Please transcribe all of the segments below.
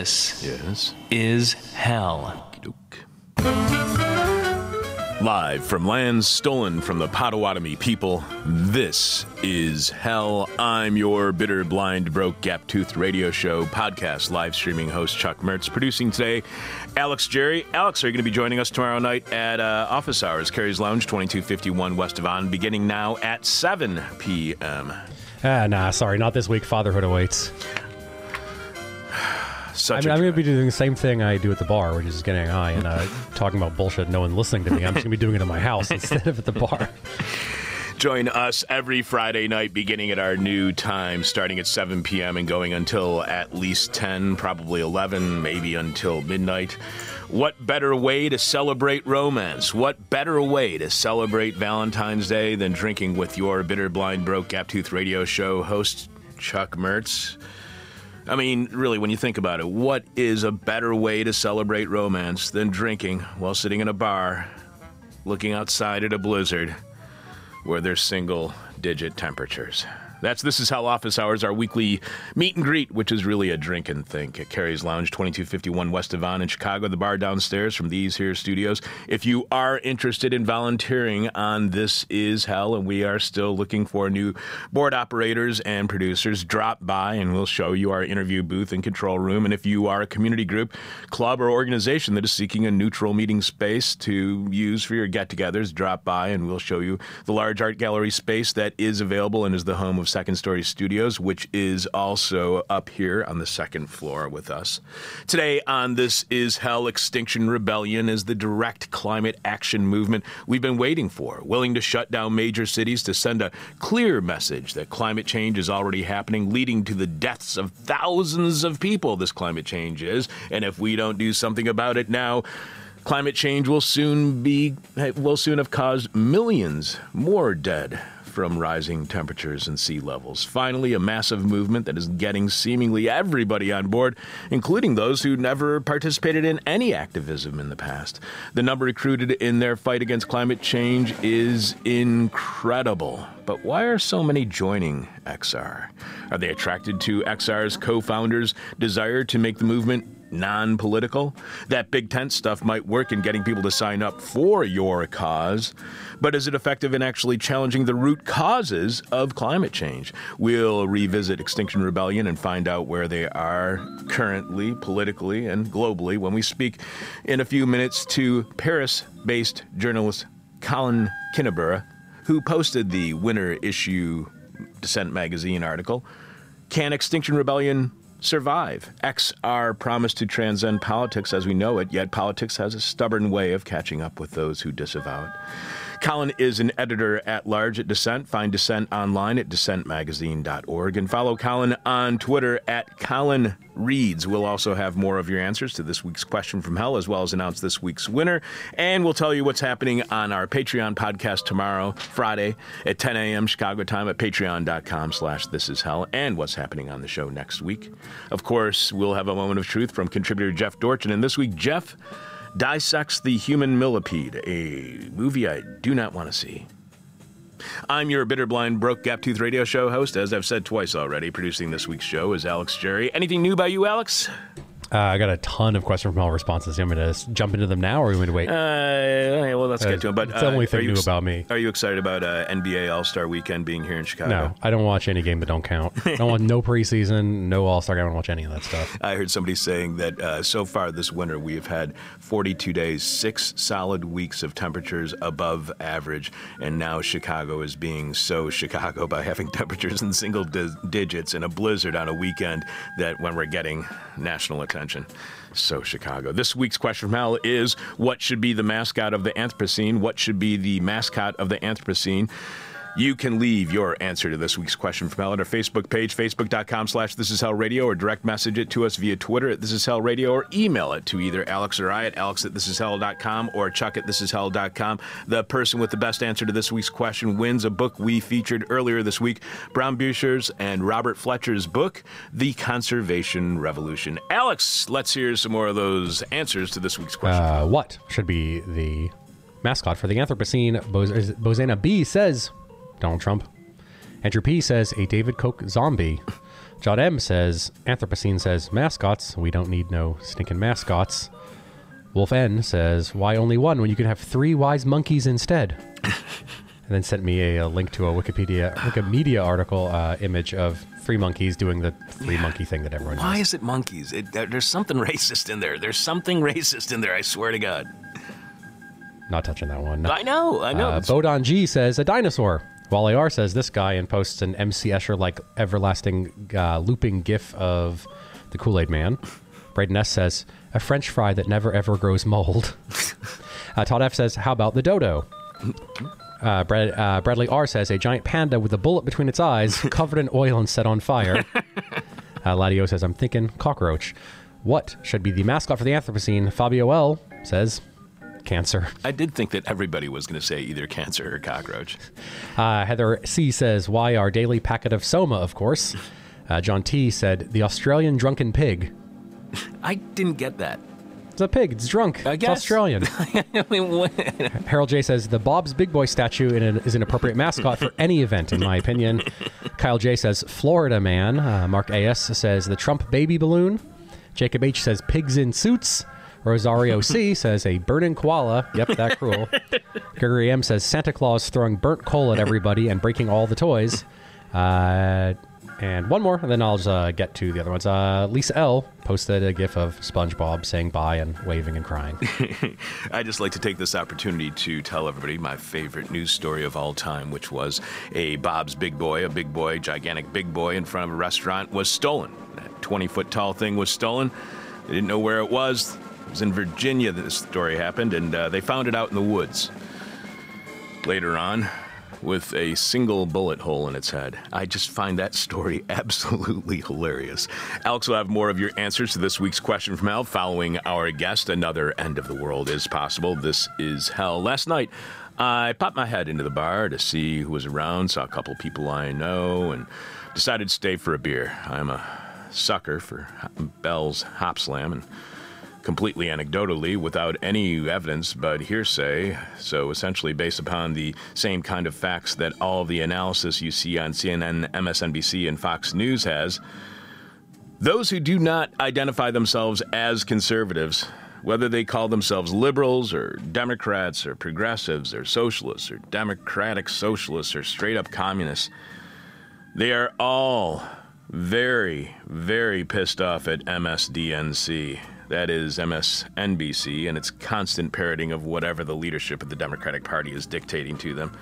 This is Hell. Live from lands stolen from the Potawatomi people, this is Hell. I'm your bitter, blind, broke, gap-toothed radio show podcast live streaming host Chuck Mertz. Producing today, Alex Jerry. Alex, are you going to be joining us tomorrow night at office hours, Kerry's Lounge, 2251 West Devon, beginning now at 7 p.m. Nah, sorry, not this week. Fatherhood awaits. I'm going to be doing the same thing I do at the bar, which is getting high and talking about bullshit, no one listening to me. I'm just going to be doing it in my house instead of at the bar. Join us every Friday night beginning at our new time, starting at 7 p.m. and going until at least 10, probably 11, maybe until midnight. What better way to celebrate romance? What better way to celebrate Valentine's Day than drinking with your bitter, blind, broke, gap-toothed radio show host, Chuck Mertz? I mean, really, when you think about it, what is a better way to celebrate romance than drinking while sitting in a bar, looking outside at a blizzard where there's single-digit temperatures? That's This Is Hell Office Hours, our weekly meet and greet, which is really a drink and think at Kerry's Lounge, 2251 West Devon in Chicago, the bar downstairs from these here studios. If you are interested in volunteering on This Is Hell, and we are still looking for new board operators and producers, drop by and we'll show you our interview booth and control room. And if you are a community group, club, or organization that is seeking a neutral meeting space to use for your get-togethers, drop by and we'll show you the large art gallery space that is available and is the home of Second Story Studios, which is also up here on the second floor with us. Today on This Is Hell, Extinction Rebellion is the direct climate action movement we've been waiting for, willing to shut down major cities to send a clear message that climate change is already happening, leading to the deaths of thousands of people. This climate change is, and if we don't do something about it now, climate change will soon have caused millions more dead from rising temperatures and sea levels. Finally, a massive movement that is getting seemingly everybody on board, including those who never participated in any activism in the past. The number recruited in their fight against climate change is incredible. But why are so many joining XR? Are they attracted to XR's co-founders' desire to make the movement non-political? That big tent stuff might work in getting people to sign up for your cause, but is it effective in actually challenging the root causes of climate change? We'll revisit Extinction Rebellion and find out where they are currently, politically, and globally when we speak in a few minutes to Paris-based journalist Colin Kinniburgh, who posted the winter issue Dissent Magazine article, Can Extinction Rebellion Survive? XR promised to transcend politics as we know it, yet politics has a stubborn way of catching up with those who disavow it. Colin is an editor-at-large at Dissent. Find Dissent online at dissentmagazine.org and follow Colin on Twitter at Colin Reads. We'll also have more of your answers to this week's question from hell, as well as announce this week's winner. And we'll tell you what's happening on our Patreon podcast tomorrow, Friday, at 10 a.m. Chicago time at patreon.com/thisishell, and what's happening on the show next week. Of course, we'll have a moment of truth from contributor Jeff Dorchin. And this week, Jeff dissects The Human Millipede, a movie I do not want to see. I'm your bitter, blind, broke, gap-toothed radio show host. As I've said twice already, producing this week's show is Alex Jerry. Anything new by you, Alex? I got a ton of question from hell responses. You want me to jump into them now, or you want me to wait? Well, let's get to them. But it's the only thing new about me. Are you excited about NBA All-Star Weekend being here in Chicago? No, I don't watch any game that don't count. I don't want no preseason, no All-Star game. I don't watch any of that stuff. I heard somebody saying that so far this winter we have had 42 days, 6 solid weeks of temperatures above average, and now Chicago is being so Chicago by having temperatures in single digits and a blizzard on a weekend that when we're getting national attention. So Chicago. This week's question from hell is, what should be the mascot of the Anthropocene? What should be the mascot of the Anthropocene? You can leave your answer to this week's question from hell at our Facebook page, facebook.com/thisishellradio, or direct message it to us via Twitter at thisishellradio, or email it to either Alex or I at alex@thisishell.com or chuck@thisishell.com. The person with the best answer to this week's question wins a book we featured earlier this week, Bram Büscher's and Robert Fletcher's book, The Conservation Revolution. Alex, let's hear some more of those answers to this week's question. What should be the mascot for the Anthropocene? Bozena B says Donald Trump. Andrew P says a David Koch zombie. John M says, Anthropocene says, mascots. We don't need no stinking mascots. Wolf N says, why only one when you could have three wise monkeys instead? And then sent me a link to a Wikimedia article image of three monkeys doing the three monkey thing that everyone does. Why is it monkeys? There's something racist in there. There's something racist in there, I swear to God. Not touching that one. No. I know. Bodon G says, a dinosaur. Wally R says this guy and posts an MC Escher-like everlasting looping gif of the Kool-Aid Man. Braden S says, a French fry that never ever grows mold. Todd F says, how about the dodo? Bradley R says, a giant panda with a bullet between its eyes, covered in oil and set on fire. Ladio says, I'm thinking cockroach. What should be the mascot for the Anthropocene? Fabio L says... cancer. I did think that everybody was going to say either cancer or cockroach. Heather C says, why our daily packet of Soma, of course. John T said, the Australian drunken pig. I didn't get that. It's a pig. It's drunk. I guess. It's Australian. I mean, Harold J says, the Bob's Big Boy statue is an appropriate mascot for any event, in my opinion. Kyle J says, Florida man. Mark A.S. says, the Trump baby balloon. Jacob H says, pigs in suits. Rosario C says, a burning koala. Yep, that cruel. Gregory M says, Santa Claus throwing burnt coal at everybody and breaking all the toys. And one more, and then I'll just get to the other ones. Lisa L posted a gif of SpongeBob saying bye and waving and crying. I'd just like to take this opportunity to tell everybody my favorite news story of all time, which was a Bob's Big Boy, gigantic big boy in front of a restaurant, was stolen. That 20-foot-tall thing was stolen. They didn't know where it was. It was in Virginia that this story happened, and they found it out in the woods later on with a single bullet hole in its head. I just find that story absolutely hilarious. Alex will have more of your answers to this week's question from Al following our guest. Another end of the world is possible. This is Hell. Last night, I popped my head into the bar to see who was around, saw a couple people I know, and decided to stay for a beer. I'm a sucker for Bell's Hop Slam, and completely anecdotally, without any evidence but hearsay, so essentially based upon the same kind of facts that all the analysis you see on CNN, MSNBC, and Fox News has, those who do not identify themselves as conservatives, whether they call themselves liberals or Democrats or progressives or socialists or democratic socialists or straight-up communists, they are all very, very pissed off at MSDNC. That is MSNBC and its constant parroting of whatever the leadership of the Democratic Party is dictating to them.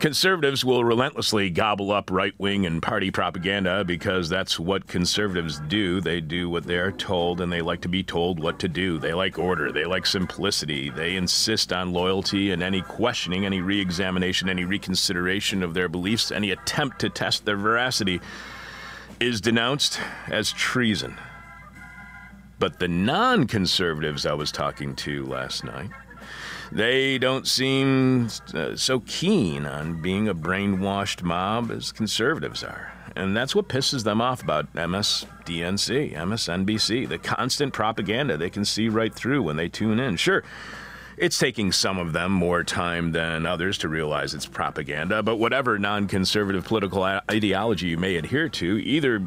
Conservatives will relentlessly gobble up right-wing and party propaganda because that's what conservatives do. They do what they're told, and they like to be told what to do. They like order. They like simplicity. They insist on loyalty and any questioning, any re-examination, any reconsideration of their beliefs, any attempt to test their veracity is denounced as treason. But the non-conservatives I was talking to last night, they don't seem so keen on being a brainwashed mob as conservatives are. And that's what pisses them off about MSDNC, MSNBC, the constant propaganda they can see right through when they tune in. Sure, it's taking some of them more time than others to realize it's propaganda, but whatever non-conservative political ideology you may adhere to, either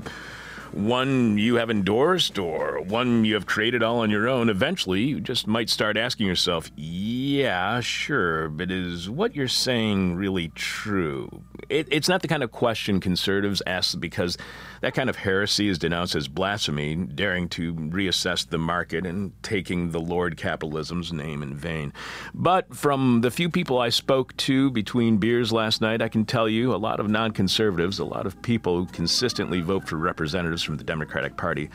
one you have endorsed or one you have created all on your own, eventually you just might start asking yourself, yeah, sure, but is what you're saying really true? It's not the kind of question conservatives ask because that kind of heresy is denounced as blasphemy, daring to reassess the market and taking the Lord capitalism's name in vain. But from the few people I spoke to between beers last night, I can tell you a lot of non-conservatives, a lot of people who consistently vote for representatives from the Democratic Party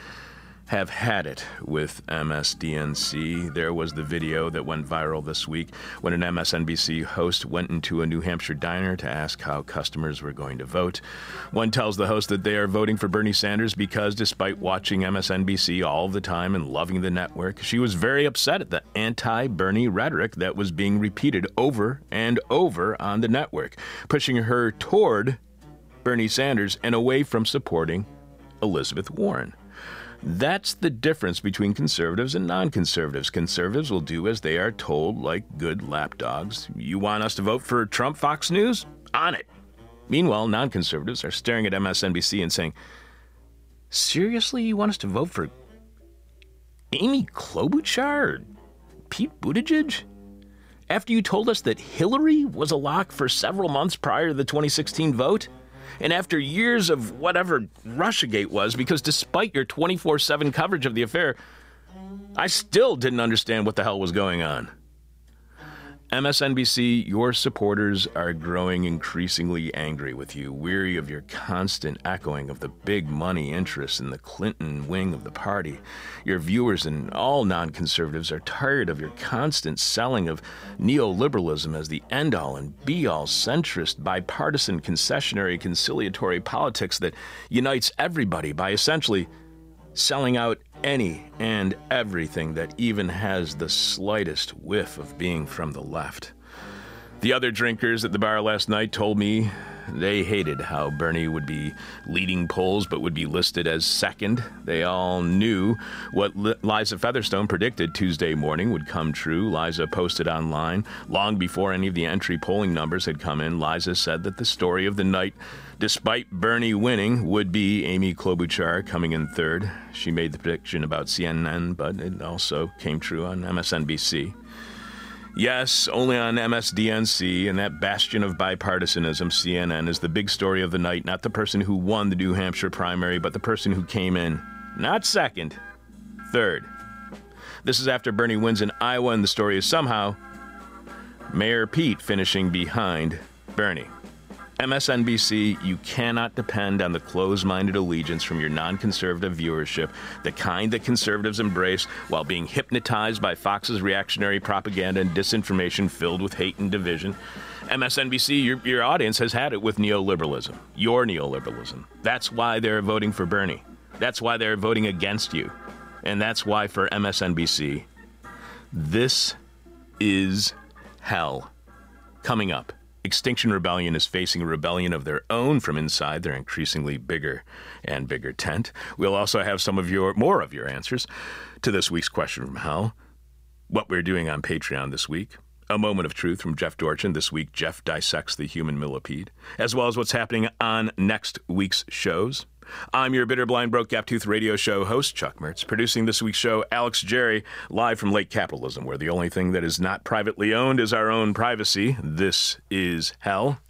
have had it with MSDNC. There was the video that went viral this week when an MSNBC host went into a New Hampshire diner to ask how customers were going to vote. One tells the host that they are voting for Bernie Sanders because despite watching MSNBC all the time and loving the network, she was very upset at the anti-Bernie rhetoric that was being repeated over and over on the network, pushing her toward Bernie Sanders and away from supporting Elizabeth Warren. That's the difference between conservatives and non-conservatives. Conservatives will do as they are told like good lapdogs. You want us to vote for Trump, Fox News? On it. Meanwhile, non-conservatives are staring at MSNBC and saying, Seriously, you want us to vote for Amy Klobuchar or Pete Buttigieg? After you told us that Hillary was a lock for several months prior to the 2016 vote? And after years of whatever Russiagate was, because despite your 24/7 coverage of the affair, I still didn't understand what the hell was going on. MSNBC, your supporters are growing increasingly angry with you, weary of your constant echoing of the big money interests in the Clinton wing of the party. Your viewers and all non-conservatives are tired of your constant selling of neoliberalism as the end-all and be-all centrist, bipartisan, concessionary, conciliatory politics that unites everybody by essentially selling out any and everything that even has the slightest whiff of being from the left. The other drinkers at the bar last night told me they hated how Bernie would be leading polls but would be listed as second. They all knew what Liza Featherstone predicted Tuesday morning would come true. Liza posted online long before any of the entry polling numbers had come in. Liza said that the story of the night, despite Bernie winning, would be Amy Klobuchar coming in third. She made the prediction about CNN, but it also came true on MSNBC. Yes, only on MSDNC and that bastion of bipartisanism, CNN, is the big story of the night, not the person who won the New Hampshire primary, but the person who came in, not second, third. This is after Bernie wins in Iowa, and the story is somehow Mayor Pete finishing behind Bernie. MSNBC, you cannot depend on the closed-minded allegiance from your non-conservative viewership, the kind that conservatives embrace while being hypnotized by Fox's reactionary propaganda and disinformation filled with hate and division. MSNBC, your audience has had it with neoliberalism, your neoliberalism. That's why they're voting for Bernie. That's why they're voting against you. And that's why for MSNBC, this is hell. Coming up, Extinction Rebellion is facing a rebellion of their own from inside their increasingly bigger and bigger tent. We'll also have some of more of your answers to this week's question from Hal, what we're doing on Patreon this week, a moment of truth from Jeff Dorchin. This week, Jeff dissects the human millipede, as well as what's happening on next week's shows. I'm your bitter, blind, broke, gap-toothed radio show host, Chuck Mertz. Producing this week's show, Alex Jerry, live from Late Capitalism, where the only thing that is not privately owned is our own privacy. This is hell.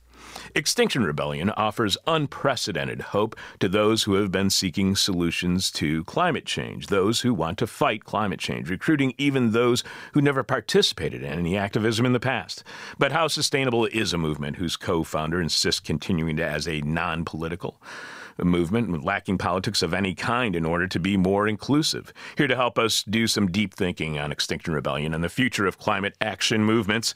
Extinction Rebellion offers unprecedented hope to those who have been seeking solutions to climate change, those who want to fight climate change, recruiting even those who never participated in any activism in the past. But how sustainable is a movement whose co-founder insists continuing as a non-political movement, lacking politics of any kind in order to be more inclusive? Here to help us do some deep thinking on Extinction Rebellion and the future of climate action movements,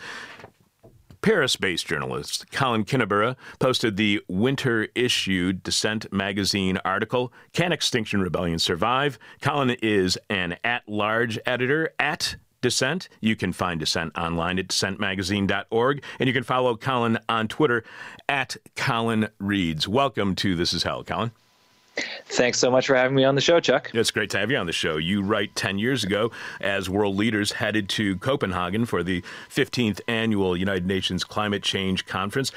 Paris-based journalist Colin Kinniburgh posted the winter-issued Dissent Magazine article, Can Extinction Rebellion Survive? Colin is an at-large editor at Dissent. You can find Dissent online at dissentmagazine.org, and you can follow Colin on Twitter at Colin Reads. Welcome to This Is Hell, Colin. Thanks so much for having me on the show, Chuck. It's great to have you on the show. You write 10 years ago, as world leaders headed to Copenhagen for the 15th annual United Nations Climate Change Conference,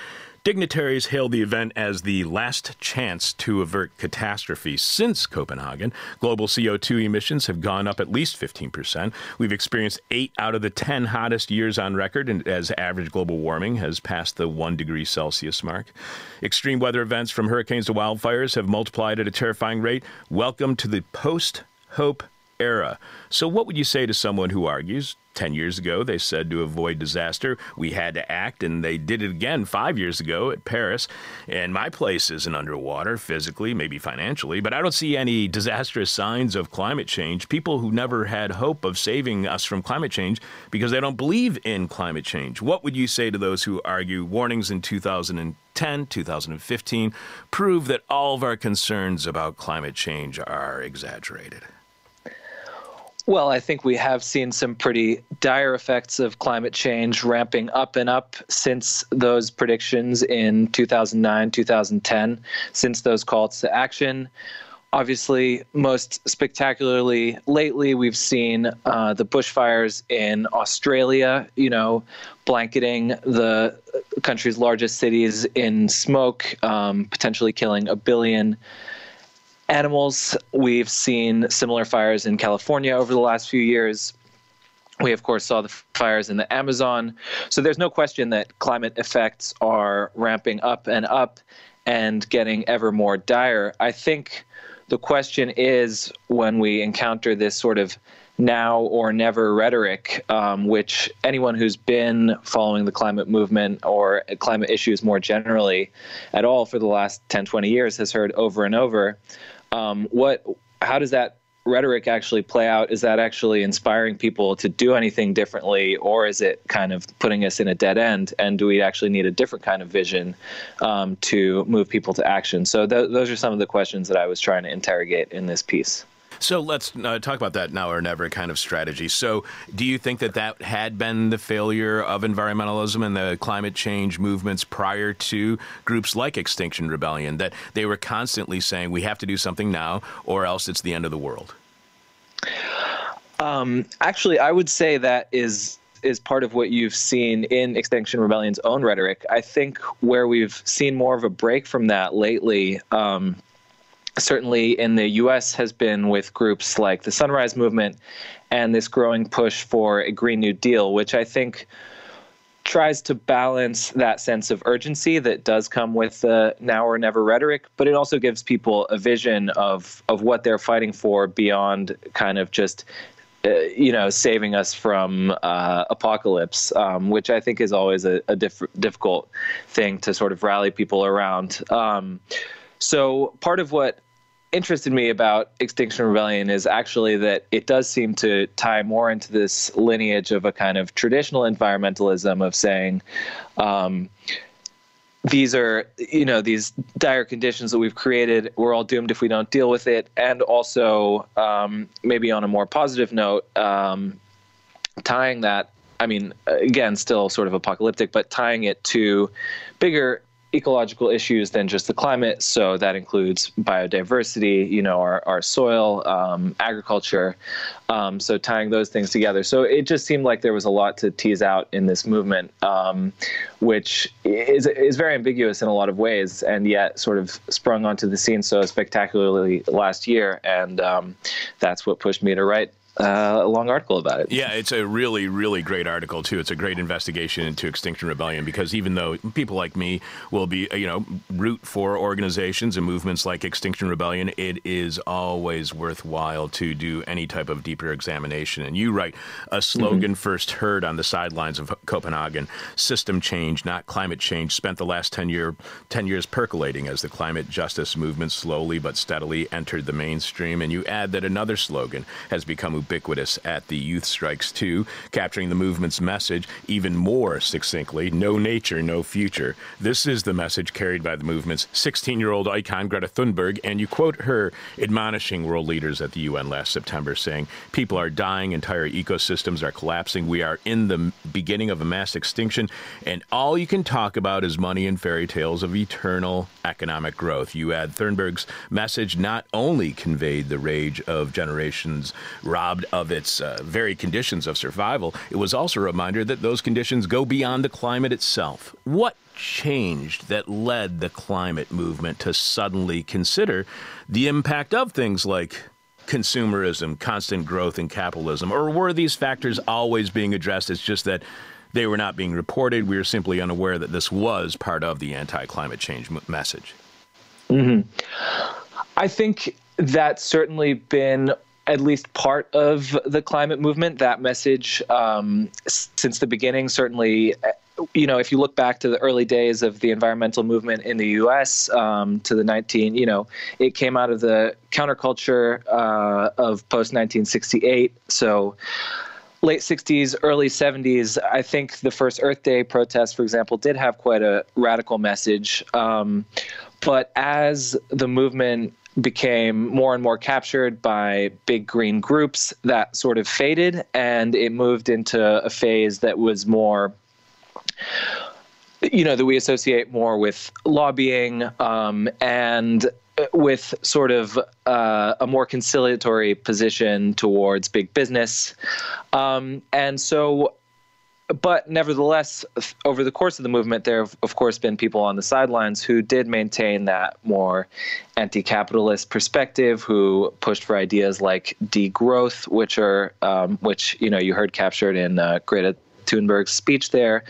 dignitaries hailed the event as the last chance to avert catastrophe. Since Copenhagen, global CO2 emissions have gone up at least 15%. We've experienced 8 out of the 10 hottest years on record, and as average global warming has passed the 1 degree Celsius mark. Extreme weather events from hurricanes to wildfires have multiplied at a terrifying rate. Welcome to the post-hope era. So what would you say to someone who argues 10 years ago, they said to avoid disaster, we had to act, and they did it again 5 years ago at Paris. And my place isn't underwater physically, maybe financially, but I don't see any disastrous signs of climate change. People who never had hope of saving us from climate change because they don't believe in climate change. What would you say to those who argue warnings in 2010, 2015 prove that all of our concerns about climate change are exaggerated? Well, I think we have seen some pretty dire effects of climate change ramping up and up since those predictions in 2009, 2010, since those calls to action. Obviously, most spectacularly lately, we've seen the bushfires in Australia, blanketing the country's largest cities in smoke, potentially killing 1 billion animals. We've seen similar fires in California over the last few years. We, of course, saw the fires in the Amazon. So there's no question that climate effects are ramping up and getting ever more dire. I think the question is, when we encounter this sort of now or never rhetoric, which anyone who's been following the climate movement or climate issues more generally at all for the last 10, 20 years has heard over and over, how does that rhetoric actually play out? Is that actually inspiring people to do anything differently, or is it kind of putting us in a dead end? And do we actually need a different kind of vision to move people to action? So those are some of the questions that I was trying to interrogate in this piece. So let's talk about that now or never kind of strategy. So do you think that that had been the failure of environmentalism and the climate change movements prior to groups like Extinction Rebellion, that they were constantly saying we have to do something now or else it's the end of the world? Actually, I would say that is part of what you've seen in Extinction Rebellion's own rhetoric. I think where we've seen more of a break from that lately, certainly in the U.S. has been with groups like the Sunrise Movement and this growing push for a Green New Deal, which I think tries to balance that sense of urgency that does come with the now or never rhetoric, but it also gives people a vision of what they're fighting for beyond kind of just saving us from apocalypse, which I think is always a difficult thing to sort of rally people around. So part of what interested me about Extinction Rebellion is actually that it does seem to tie more into this lineage of a kind of traditional environmentalism of saying these are, these dire conditions that we've created. We're all doomed if we don't deal with it. And also maybe on a more positive note, tying that, I mean, again, still sort of apocalyptic, but tying it to bigger ecological issues than just the climate. So that includes biodiversity, our soil, agriculture. So tying those things together. So it just seemed like there was a lot to tease out in this movement, which is very ambiguous in a lot of ways, and yet sort of sprung onto the scene so spectacularly last year. And that's what pushed me to write a long article about it. Yeah, it's a really, really great article, too. It's a great investigation into Extinction Rebellion, because even though people like me will be, root for organizations and movements like Extinction Rebellion, it is always worthwhile to do any type of deeper examination. And you write, a slogan first heard on the sidelines of Copenhagen, system change, not climate change, spent the last 10 years percolating as the climate justice movement slowly but steadily entered the mainstream. And you add that another slogan has become ubiquitous at the youth strikes too, capturing the movement's message even more succinctly: no nature, no future. This is the message carried by the movement's 16-year-old icon, Greta Thunberg, and you quote her admonishing world leaders at the UN last September, saying, people are dying, entire ecosystems are collapsing, we are in the beginning of a mass extinction, and all you can talk about is money and fairy tales of eternal economic growth. You add, Thunberg's message not only conveyed the rage of generations of its very conditions of survival, it was also a reminder that those conditions go beyond the climate itself. What changed that led the climate movement to suddenly consider the impact of things like consumerism, constant growth, and capitalism? Or were these factors always being addressed? It's just that they were not being reported. We were simply unaware that this was part of the anti-climate change message. I think that's certainly been at least part of the climate movement, that message, since the beginning. Certainly, if you look back to the early days of the environmental movement in the U.S. to the it came out of the counterculture of post-1968. So late 60s, early 70s, I think the first Earth Day protests, for example, did have quite a radical message. But as the movement became more and more captured by big green groups, that sort of faded, and it moved into a phase that was more, that we associate more with lobbying and with sort of a more conciliatory position towards big business. And so But nevertheless, over the course of the movement, there have, of course, been people on the sidelines who did maintain that more anti-capitalist perspective, who pushed for ideas like degrowth, which are, which, you know, you heard captured in Greta Thunberg's speech there.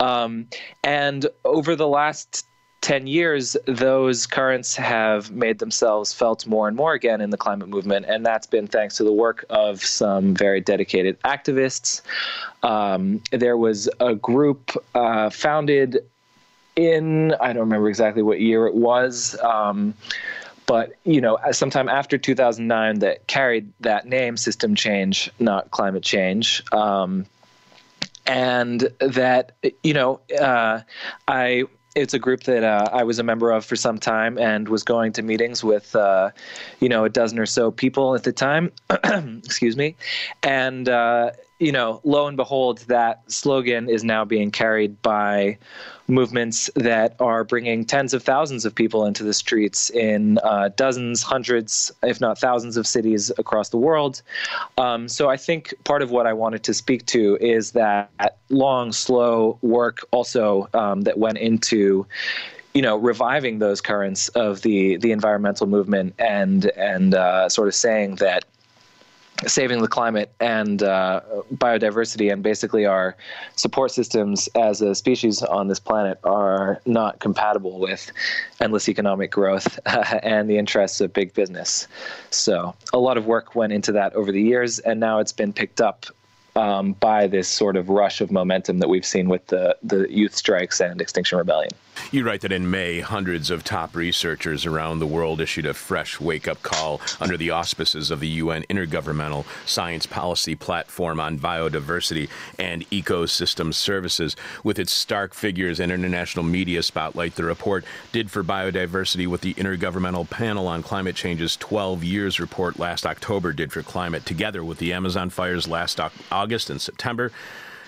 And over the last 10 years, those currents have made themselves felt more and more again in the climate movement. And that's been thanks to the work of some very dedicated activists. There was a group founded in, I don't remember exactly what year it was, but, you know, sometime after 2009 that carried that name, System Change, Not Climate Change. And that, you know, it's a group that I was a member of for some time and was going to meetings with, you know, a dozen or so people at the time. Excuse me. And, you know, lo and behold, that slogan is now being carried by movements that are bringing tens of thousands of people into the streets in dozens, hundreds, if not thousands of cities across the world. So I think part of what I wanted to speak to is that long, slow work also that went into, you know, reviving those currents of the environmental movement and sort of saying that saving the climate and biodiversity and basically our support systems as a species on this planet are not compatible with endless economic growth and the interests of big business. So a lot of work went into that over the years, and now it's been picked up by this sort of rush of momentum that we've seen with the youth strikes and Extinction Rebellion. You write that in May, hundreds of top researchers around the world issued a fresh wake-up call under the auspices of the UN Intergovernmental Science Policy Platform on Biodiversity and Ecosystem Services. With its stark figures and international media spotlight, the report did for biodiversity what the Intergovernmental Panel on Climate Change's 12 Years report last October did for climate. Together with the Amazon fires last August and September,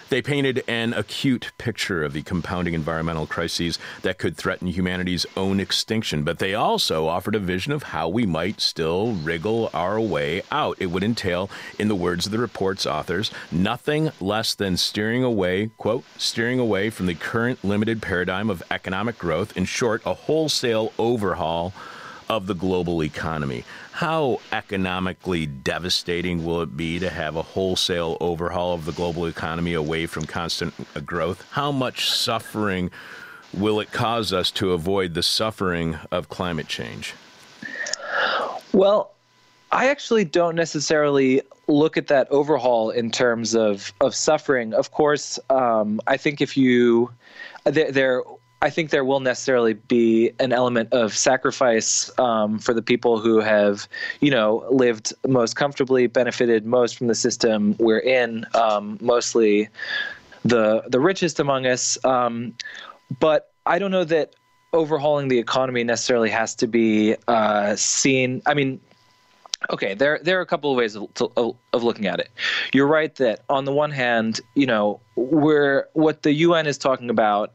they painted an acute picture of the compounding environmental crises that could threaten humanity's own extinction. But they also offered a vision of how we might still wriggle our way out. It would entail, in the words of the report's authors, nothing less than steering away, quote, steering away from the current limited paradigm of economic growth. In short, a wholesale overhaul of the global economy. How economically devastating will it be to have a wholesale overhaul of the global economy away from constant growth? How much suffering will it cause us to avoid the suffering of climate change? Well, I actually don't necessarily look at that overhaul in terms of suffering. Of course, I think if you I think there will necessarily be an element of sacrifice for the people who have, you know, lived most comfortably, benefited most from the system we're in, mostly the richest among us. But I don't know that overhauling the economy necessarily has to be seen. I mean, okay, there are a couple of ways of looking at it. You're right that on the one hand, you know, what the UN is talking about,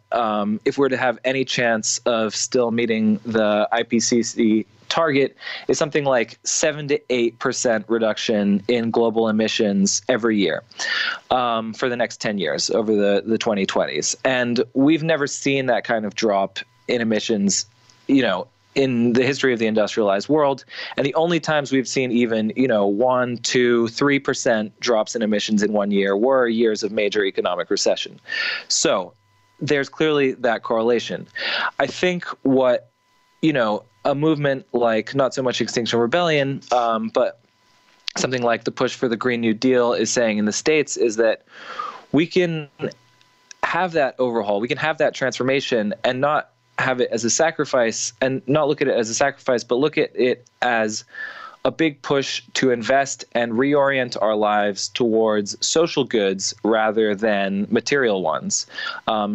if we're to have any chance of still meeting the IPCC target, is something like 7 to 8% reduction in global emissions every year for the next 10 years over the 2020s. And we've never seen that kind of drop in emissions, you know, in the history of the industrialized world. And the only times we've seen even, you know, 1, 2, 3% drops in emissions in one year were years of major economic recession. So there's clearly that correlation. I think what, you know, a movement like not so much Extinction Rebellion, but something like the push for the Green New Deal is saying in the States is that we can have that overhaul, we can have that transformation and not have it as a sacrifice, and not look at it as a sacrifice, but look at it as a big push to invest and reorient our lives towards social goods rather than material ones.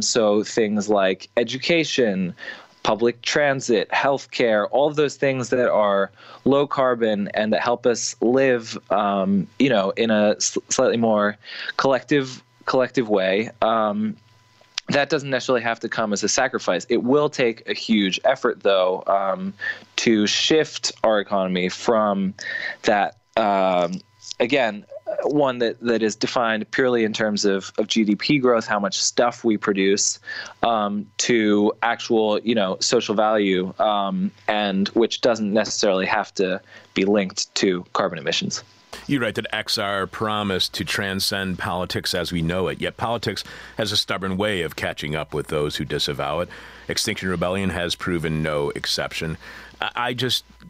So things like education, public transit, healthcare, all of those things that are low carbon and that help us live, you know, in a slightly more collective way. That doesn't necessarily have to come as a sacrifice. It will take a huge effort, though, to shift our economy from that, again, one that is defined purely in terms of GDP growth, how much stuff we produce, to actual, social value, and which doesn't necessarily have to be linked to carbon emissions. You write that XR promised to transcend politics as we know it, yet politics has a stubborn way of catching up with those who disavow it. Extinction Rebellion has proven no exception.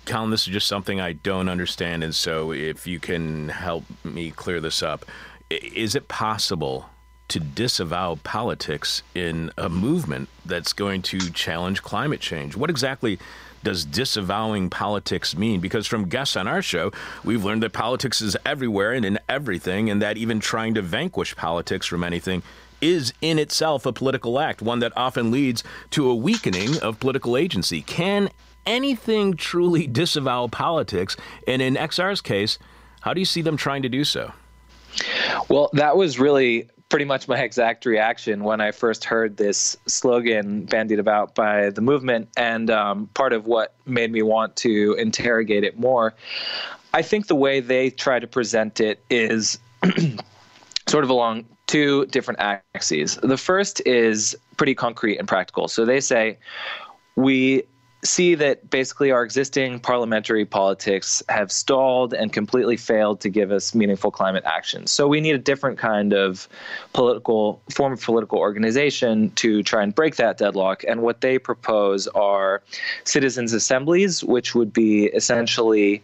Colin, this is just something I don't understand, and so if you can help me clear this up, is it possible to disavow politics in a movement that's going to challenge climate change? What exactly does disavowing politics mean? Because from guests on our show, we've learned that politics is everywhere and in everything, and that even trying to vanquish politics from anything is in itself a political act, one that often leads to a weakening of political agency. Can anything truly disavow politics? And in XR's case, how do you see them trying to do so? Well, that was really pretty much my exact reaction when I first heard this slogan bandied about by the movement, and part of what made me want to interrogate it more. I think the way they try to present it is sort of along two different axes. The first is pretty concrete and practical. So they say, we see that basically our existing parliamentary politics have stalled and completely failed to give us meaningful climate action. So we need a different kind of form of political organization to try and break that deadlock. And what they propose are citizens' assemblies, which would be essentially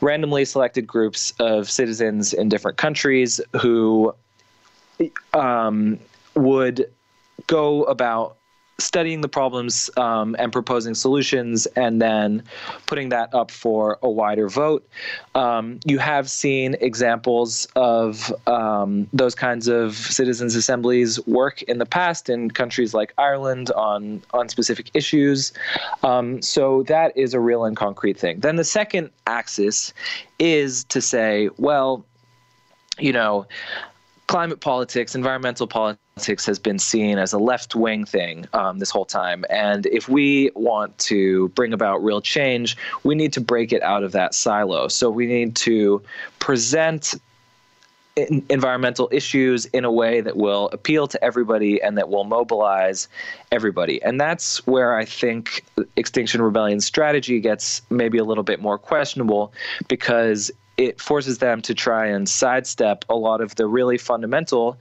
randomly selected groups of citizens in different countries who would go about studying the problems and proposing solutions, and then putting that up for a wider vote. You have seen examples of those kinds of citizens' assemblies work in the past in countries like Ireland on specific issues. So that is a real and concrete thing. Then the second axis is to say, well, climate politics, environmental politics has been seen as a left-wing thing this whole time. And if we want to bring about real change, we need to break it out of that silo. So we need to present environmental issues in a way that will appeal to everybody and that will mobilize everybody. And that's where I think Extinction Rebellion's strategy gets maybe a little bit more questionable, because it forces them to try and sidestep a lot of the really fundamental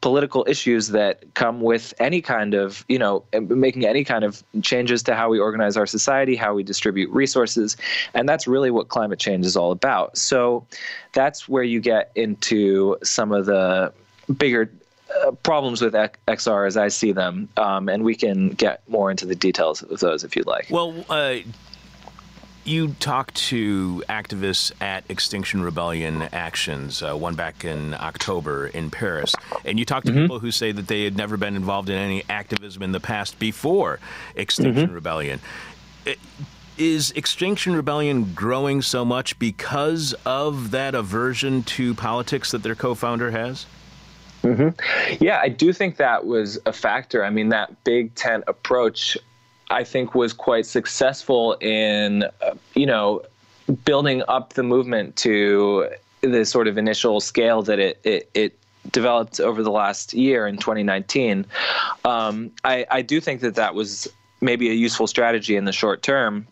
political issues that come with any kind of, making any kind of changes to how we organize our society, how we distribute resources. And that's really what climate change is all about. So that's where you get into some of the bigger problems with XR as I see them. And we can get more into the details of those if you'd like. Well, you talked to activists at Extinction Rebellion Actions, one back in October in Paris, and you talked to people who say that they had never been involved in any activism in the past before Extinction Rebellion. Is Extinction Rebellion growing so much because of that aversion to politics that their co-founder has? Yeah, I do think that was a factor. I mean, that big tent approach, I think, was quite successful in, building up the movement to the sort of initial scale that it developed over the last year in 2019. I do think that was maybe a useful strategy in the short term.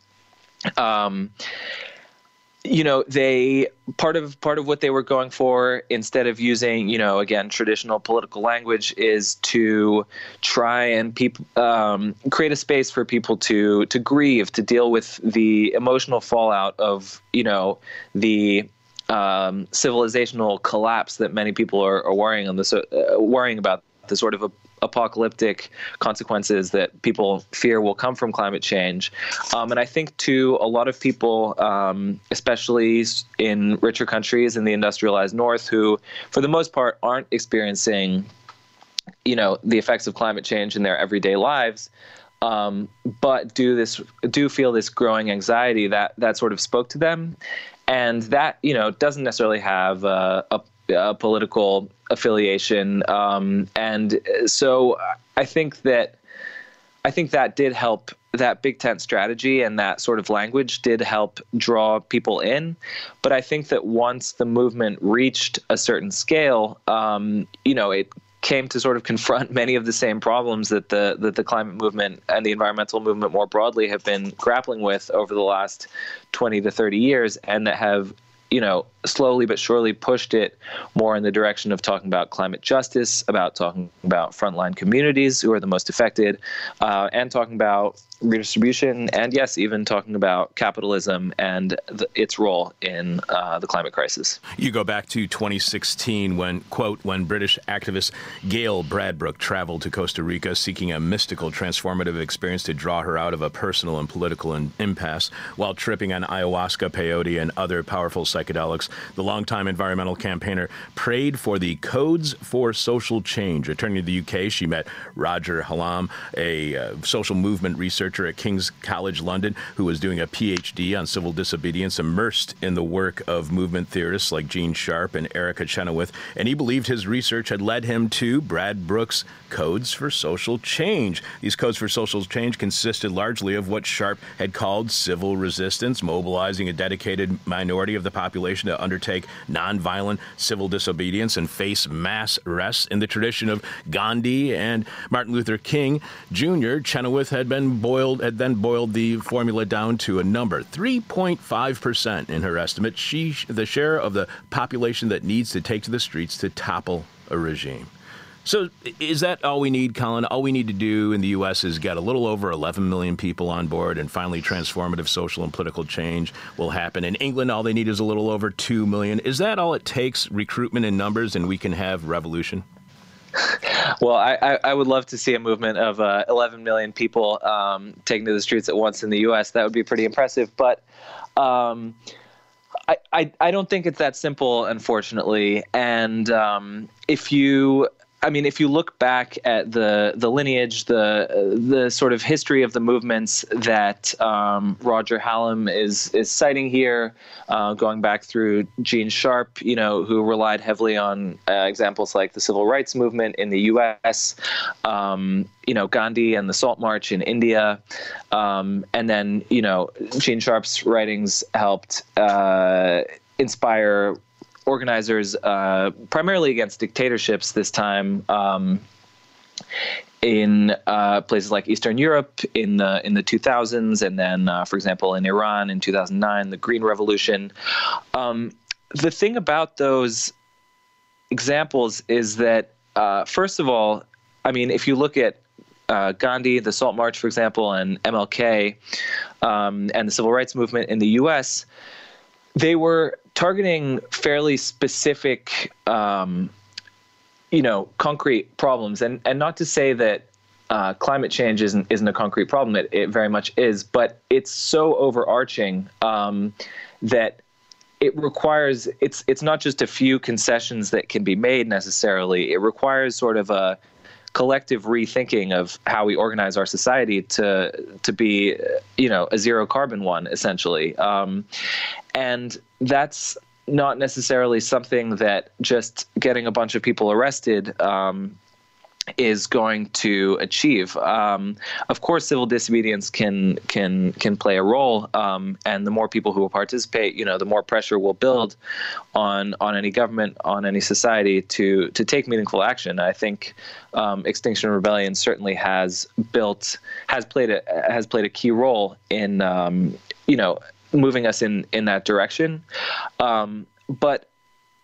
They part of what they were going for, instead of using, again, traditional political language, is to try and create a space for people to grieve, to deal with the emotional fallout of, the civilizational collapse that many people are worrying about, the sort of apocalyptic consequences that people fear will come from climate change. And I think to a lot of people, especially in richer countries in the industrialized North, who for the most part aren't experiencing, the effects of climate change in their everyday lives, but do feel this growing anxiety, that sort of spoke to them. And that, doesn't necessarily have a political affiliation. And so I think that I think that did help. That big tent strategy and that sort of language did help draw people in. But I think that once the movement reached a certain scale, you know, it came to sort of confront many of the same problems that the climate movement and the environmental movement more broadly have been grappling with over the last 20 to 30 years, and that have, you know, slowly but surely pushed it more in the direction of talking about climate justice, about talking about frontline communities who are the most affected, and talking about redistribution, and yes, even talking about capitalism and its role in the climate crisis. You go back to 2016 when, quote, when British activist Gail Bradbrook traveled to Costa Rica seeking a mystical transformative experience to draw her out of a personal and political impasse while tripping on ayahuasca, peyote, and other powerful psychedelics. The longtime environmental campaigner prayed for the codes for social change. Returning to the UK, she met Roger Hallam, a social movement researcher at King's College London, who was doing a PhD on civil disobedience, immersed in the work of movement theorists like Gene Sharp and Erica Chenoweth, and he believed his research had led him to Bradbrook's Codes for Social Change. These Codes for Social Change consisted largely of what Sharp had called civil resistance, mobilizing a dedicated minority of the population to undertake nonviolent civil disobedience and face mass arrests. In the tradition of Gandhi and Martin Luther King Jr., Chenoweth had then boiled the formula down to a number, 3.5% in her estimate, the share of the population that needs to take to the streets to topple a regime. So is that all we need, Colin? All we need to do in the U.S. is get a little over 11 million people on board, and finally transformative social and political change will happen. In England, all they need is a little over 2 million. Is that all it takes, recruitment in numbers, and we can have revolution? Well, I would love to see a movement of 11 million people taking to the streets at once in the U.S. That would be pretty impressive. But I don't think it's that simple, unfortunately. And if you look back at the lineage, the sort of history of the movements that Roger Hallam is citing here, going back through Gene Sharp, you know, who relied heavily on examples like the civil rights movement in the U.S., you know, Gandhi and the Salt March in India, and then, you know, Gene Sharp's writings helped inspire organizers, primarily against dictatorships this time, in places like Eastern Europe in the 2000s, and then, for example, in Iran in 2009, the Green Revolution. The thing about those examples is that, first of all, I mean, if you look at Gandhi, the Salt March, for example, and MLK, and the civil rights movement in the U.S., they were targeting fairly specific, you know, concrete problems, and not to say that climate change isn't a concrete problem. It very much is, but it's so overarching that it requires. It's not just a few concessions that can be made necessarily. It requires sort of a collective rethinking of how we organize our society to be, you know, a zero carbon one, essentially. And that's not necessarily something that just getting a bunch of people arrested is going to achieve. Of course, civil disobedience can play a role, and the more people who will participate, you know, the more pressure will build on any government, on any society to take meaningful action. I think Extinction Rebellion certainly has played a key role in you know, moving us in that direction. But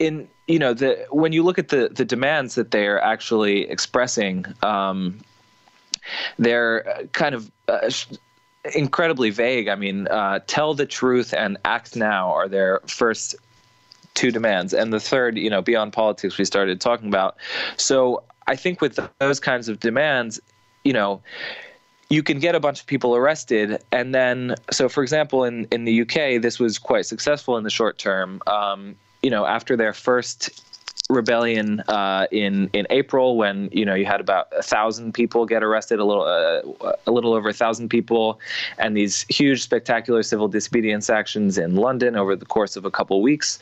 in, you know, when you look at the demands that they are actually expressing, they're kind of incredibly vague. I mean, tell the truth and act now are their first two demands, and the third, you know, beyond politics, we started talking about. So I think with those kinds of demands, you know, you can get a bunch of people arrested, and then, so for example, in the UK, this was quite successful in the short term. You know, after their first rebellion in April, when, you know, you had about 1,000 people get arrested, a little over 1,000 people, and these huge, spectacular civil disobedience actions in London over the course of a couple weeks,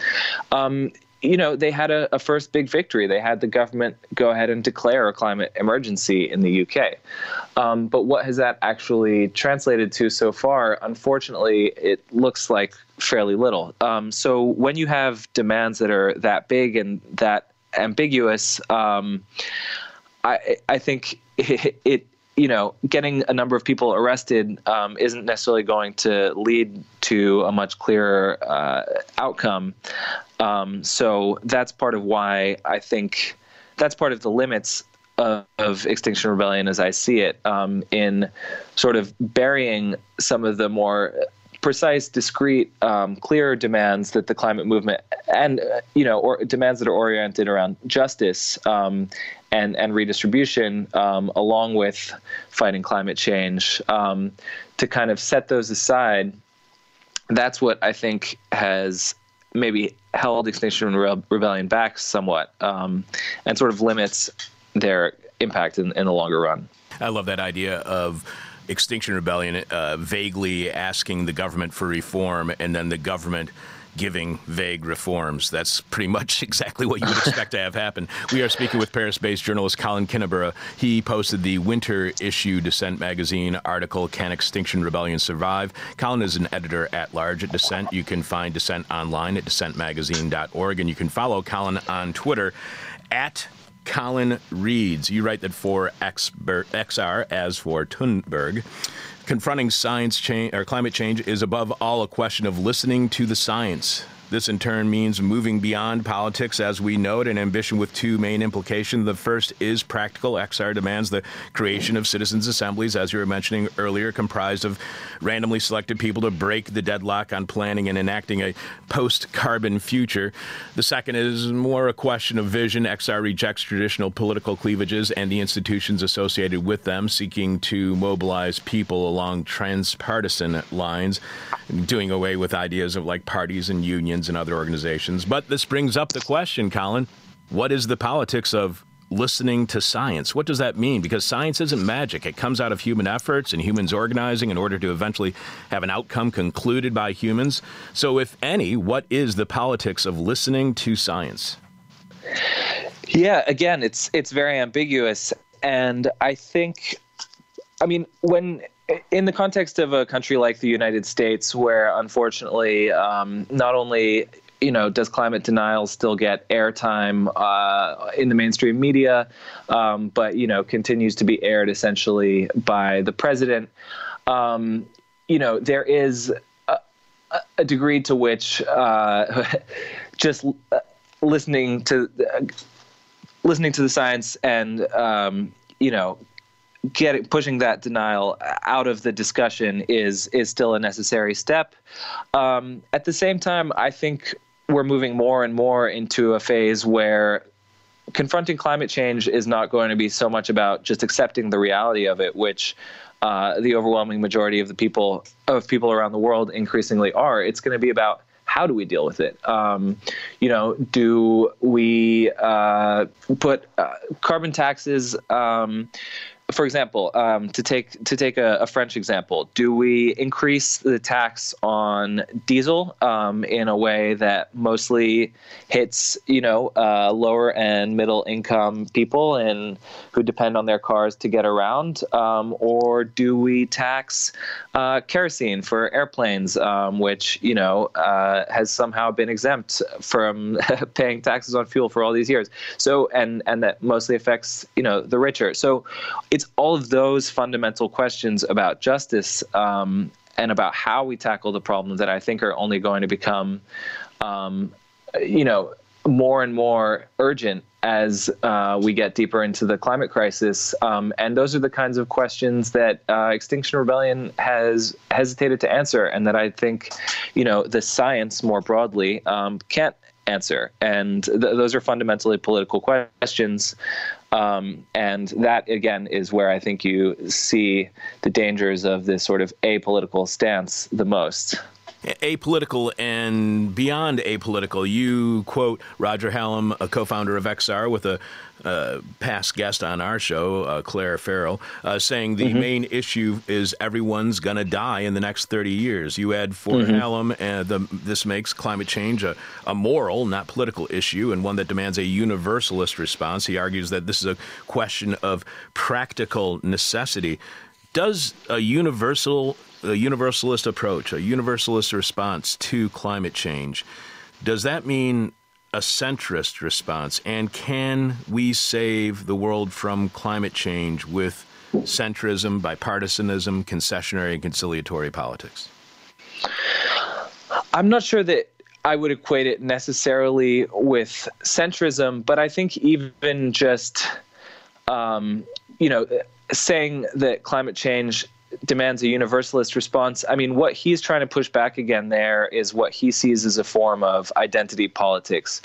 you know, they had a first big victory. They had the government go ahead and declare a climate emergency in the UK. But what has that actually translated to so far? Unfortunately, it looks like fairly little. So when you have demands that are that big and that ambiguous, I think it you know, getting a number of people arrested isn't necessarily going to lead to a much clearer outcome. So that's part of why I think that's part of the limits of Extinction Rebellion as I see it, in sort of burying some of the more precise, discrete, clearer demands that the climate movement and, you know, or demands that are oriented around justice and redistribution, along with fighting climate change, to kind of set those aside. That's what I think has maybe held Extinction Rebellion back somewhat, and sort of limits their impact in the longer run. I love that idea of Extinction Rebellion vaguely asking the government for reform and then the government giving vague reforms. That's pretty much exactly what you would expect to have happen. We are speaking with Paris-based journalist Colin Kinniburgh. He posted the winter issue Dissent magazine article, Can Extinction Rebellion Survive? Colin is an editor at large at Dissent. You can find Dissent online at dissentmagazine.org, and you can follow Colin on Twitter at Colin Reads. You write that for XR, as for Thunberg, confronting science change or climate change is above all a question of listening to the science. This in turn means moving beyond politics as we know it, an ambition with two main implications. The first is practical. XR demands the creation of citizens' assemblies, as you were mentioning earlier, comprised of randomly selected people to break the deadlock on planning and enacting a post-carbon future. The second is more a question of vision. XR rejects traditional political cleavages and the institutions associated with them, seeking to mobilize people along transpartisan lines, doing away with ideas of like parties and unions and other organizations. But this brings up the question, Colin, what is the politics of listening to science? What does that mean? Because science isn't magic. It comes out of human efforts and humans organizing in order to eventually have an outcome concluded by humans. So if any, what is the politics of listening to science? Yeah, again, it's very ambiguous. And I think, I mean, when in the context of a country like the United States, where unfortunately, not only, you know, does climate denial still get airtime in the mainstream media, but, you know, continues to be aired essentially by the president, you know, there is a degree to which just listening to the science and, you know, pushing that denial out of the discussion is still a necessary step. At the same time, I think we're moving more and more into a phase where confronting climate change is not going to be so much about just accepting the reality of it, which the overwhelming majority of the people around the world increasingly are. It's going to be about, how do we deal with it? You know, do we put carbon taxes, for example, to take a French example, do we increase the tax on diesel in a way that mostly hits, you know, lower and middle income people and who depend on their cars to get around, or do we tax kerosene for airplanes, which, you know, has somehow been exempt from paying taxes on fuel for all these years? So, and that mostly affects, you know, the richer. So it's all of those fundamental questions about justice and about how we tackle the problem that I think are only going to become, you know, more and more urgent as we get deeper into the climate crisis. And those are the kinds of questions that Extinction Rebellion has hesitated to answer, and that I think, you know, the science more broadly can't answer. And those are fundamentally political questions. And that, again, is where I think you see the dangers of this sort of apolitical stance the most. Apolitical and beyond apolitical, you quote Roger Hallam, a co-founder of XR, with a past guest on our show, Claire Farrell, saying the main issue is everyone's going to die in the next 30 years. You add Fort Hallam, and this makes climate change a moral, not political issue, and one that demands a universalist response. He argues that this is a question of practical necessity. Does a universalist approach, a universalist response to climate change, does that mean a centrist response? And can we save the world from climate change with centrism, bipartisanism, concessionary and conciliatory politics? I'm not sure that I would equate it necessarily with centrism, but I think even just, saying that climate change demands a universalist response. I mean, what he's trying to push back again there is what he sees as a form of identity politics,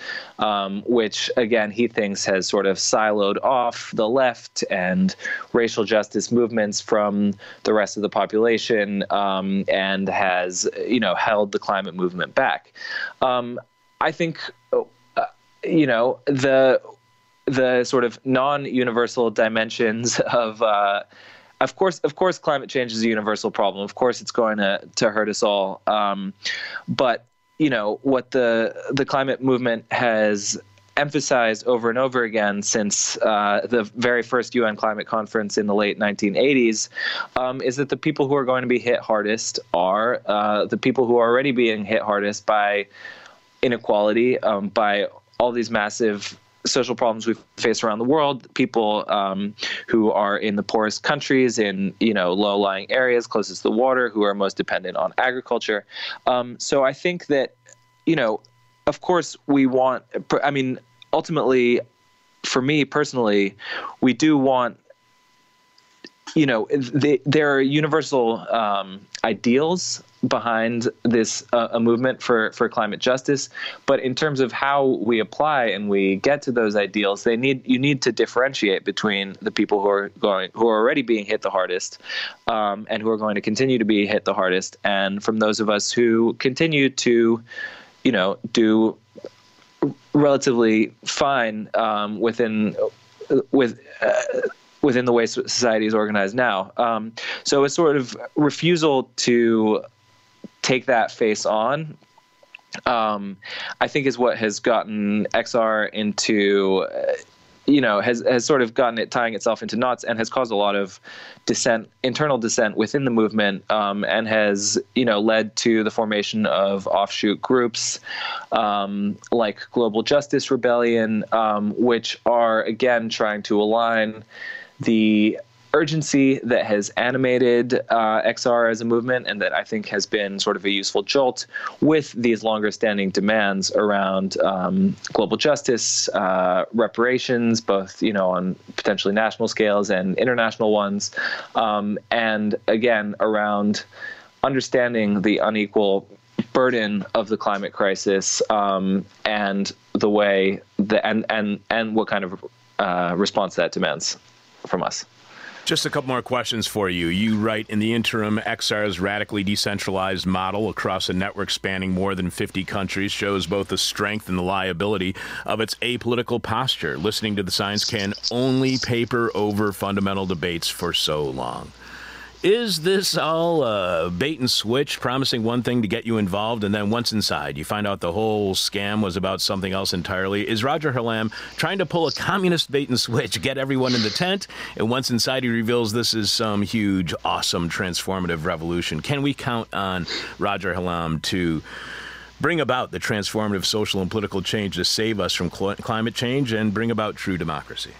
which, again, he thinks has sort of siloed off the left and racial justice movements from the rest of the population, and has, held the climate movement back. I think, the sort of non-universal dimensions Of course, climate change is a universal problem. Of course, it's going to hurt us all. But, what the climate movement has emphasized over and over again since the very first UN climate conference in the late 1980s is that the people who are going to be hit hardest are the people who are already being hit hardest by inequality, by all these massive social problems we face around the world, people who are in the poorest countries, in low-lying areas closest to the water, who are most dependent on agriculture. So I think that, of course we want, ultimately, for me personally, we do want, there are universal ideals behind this a movement for climate justice, but in terms of how we apply and we get to those ideals, you need to differentiate between the people who are already being hit the hardest, and who are going to continue to be hit the hardest, and from those of us who continue to, do relatively fine within the way society is organized now. So it's sort of refusal to take that face on, I think, is what has gotten XR into, has sort of gotten it tying itself into knots and has caused a lot of dissent, internal dissent within the movement, and has, led to the formation of offshoot groups like Global Justice Rebellion, which are, again, trying to align the urgency that has animated XR as a movement, and that I think has been sort of a useful jolt, with these longer-standing demands around global justice, reparations, both on potentially national scales and international ones, and again around understanding the unequal burden of the climate crisis, and the way and what kind of response that demands from us. Just a couple more questions for you. You write, in the interim, XR's radically decentralized model across a network spanning more than 50 countries shows both the strength and the liability of its apolitical posture. Listening to the science can only paper over fundamental debates for so long. Is this all a bait and switch, promising one thing to get you involved, and then once inside, you find out the whole scam was about something else entirely? Is Roger Hallam trying to pull a communist bait and switch, get everyone in the tent, and once inside he reveals this is some huge, awesome, transformative revolution? Can we count on Roger Hallam to bring about the transformative social and political change to save us from climate change and bring about true democracy?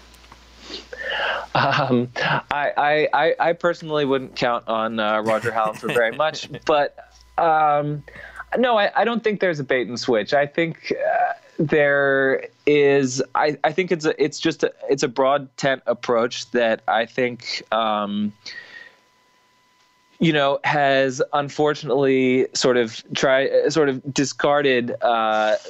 I personally wouldn't count on Roger Hallam for very much, but no, I don't think there's a bait and switch. I think there is. I think it's a broad tent approach that I think has unfortunately sort of discarded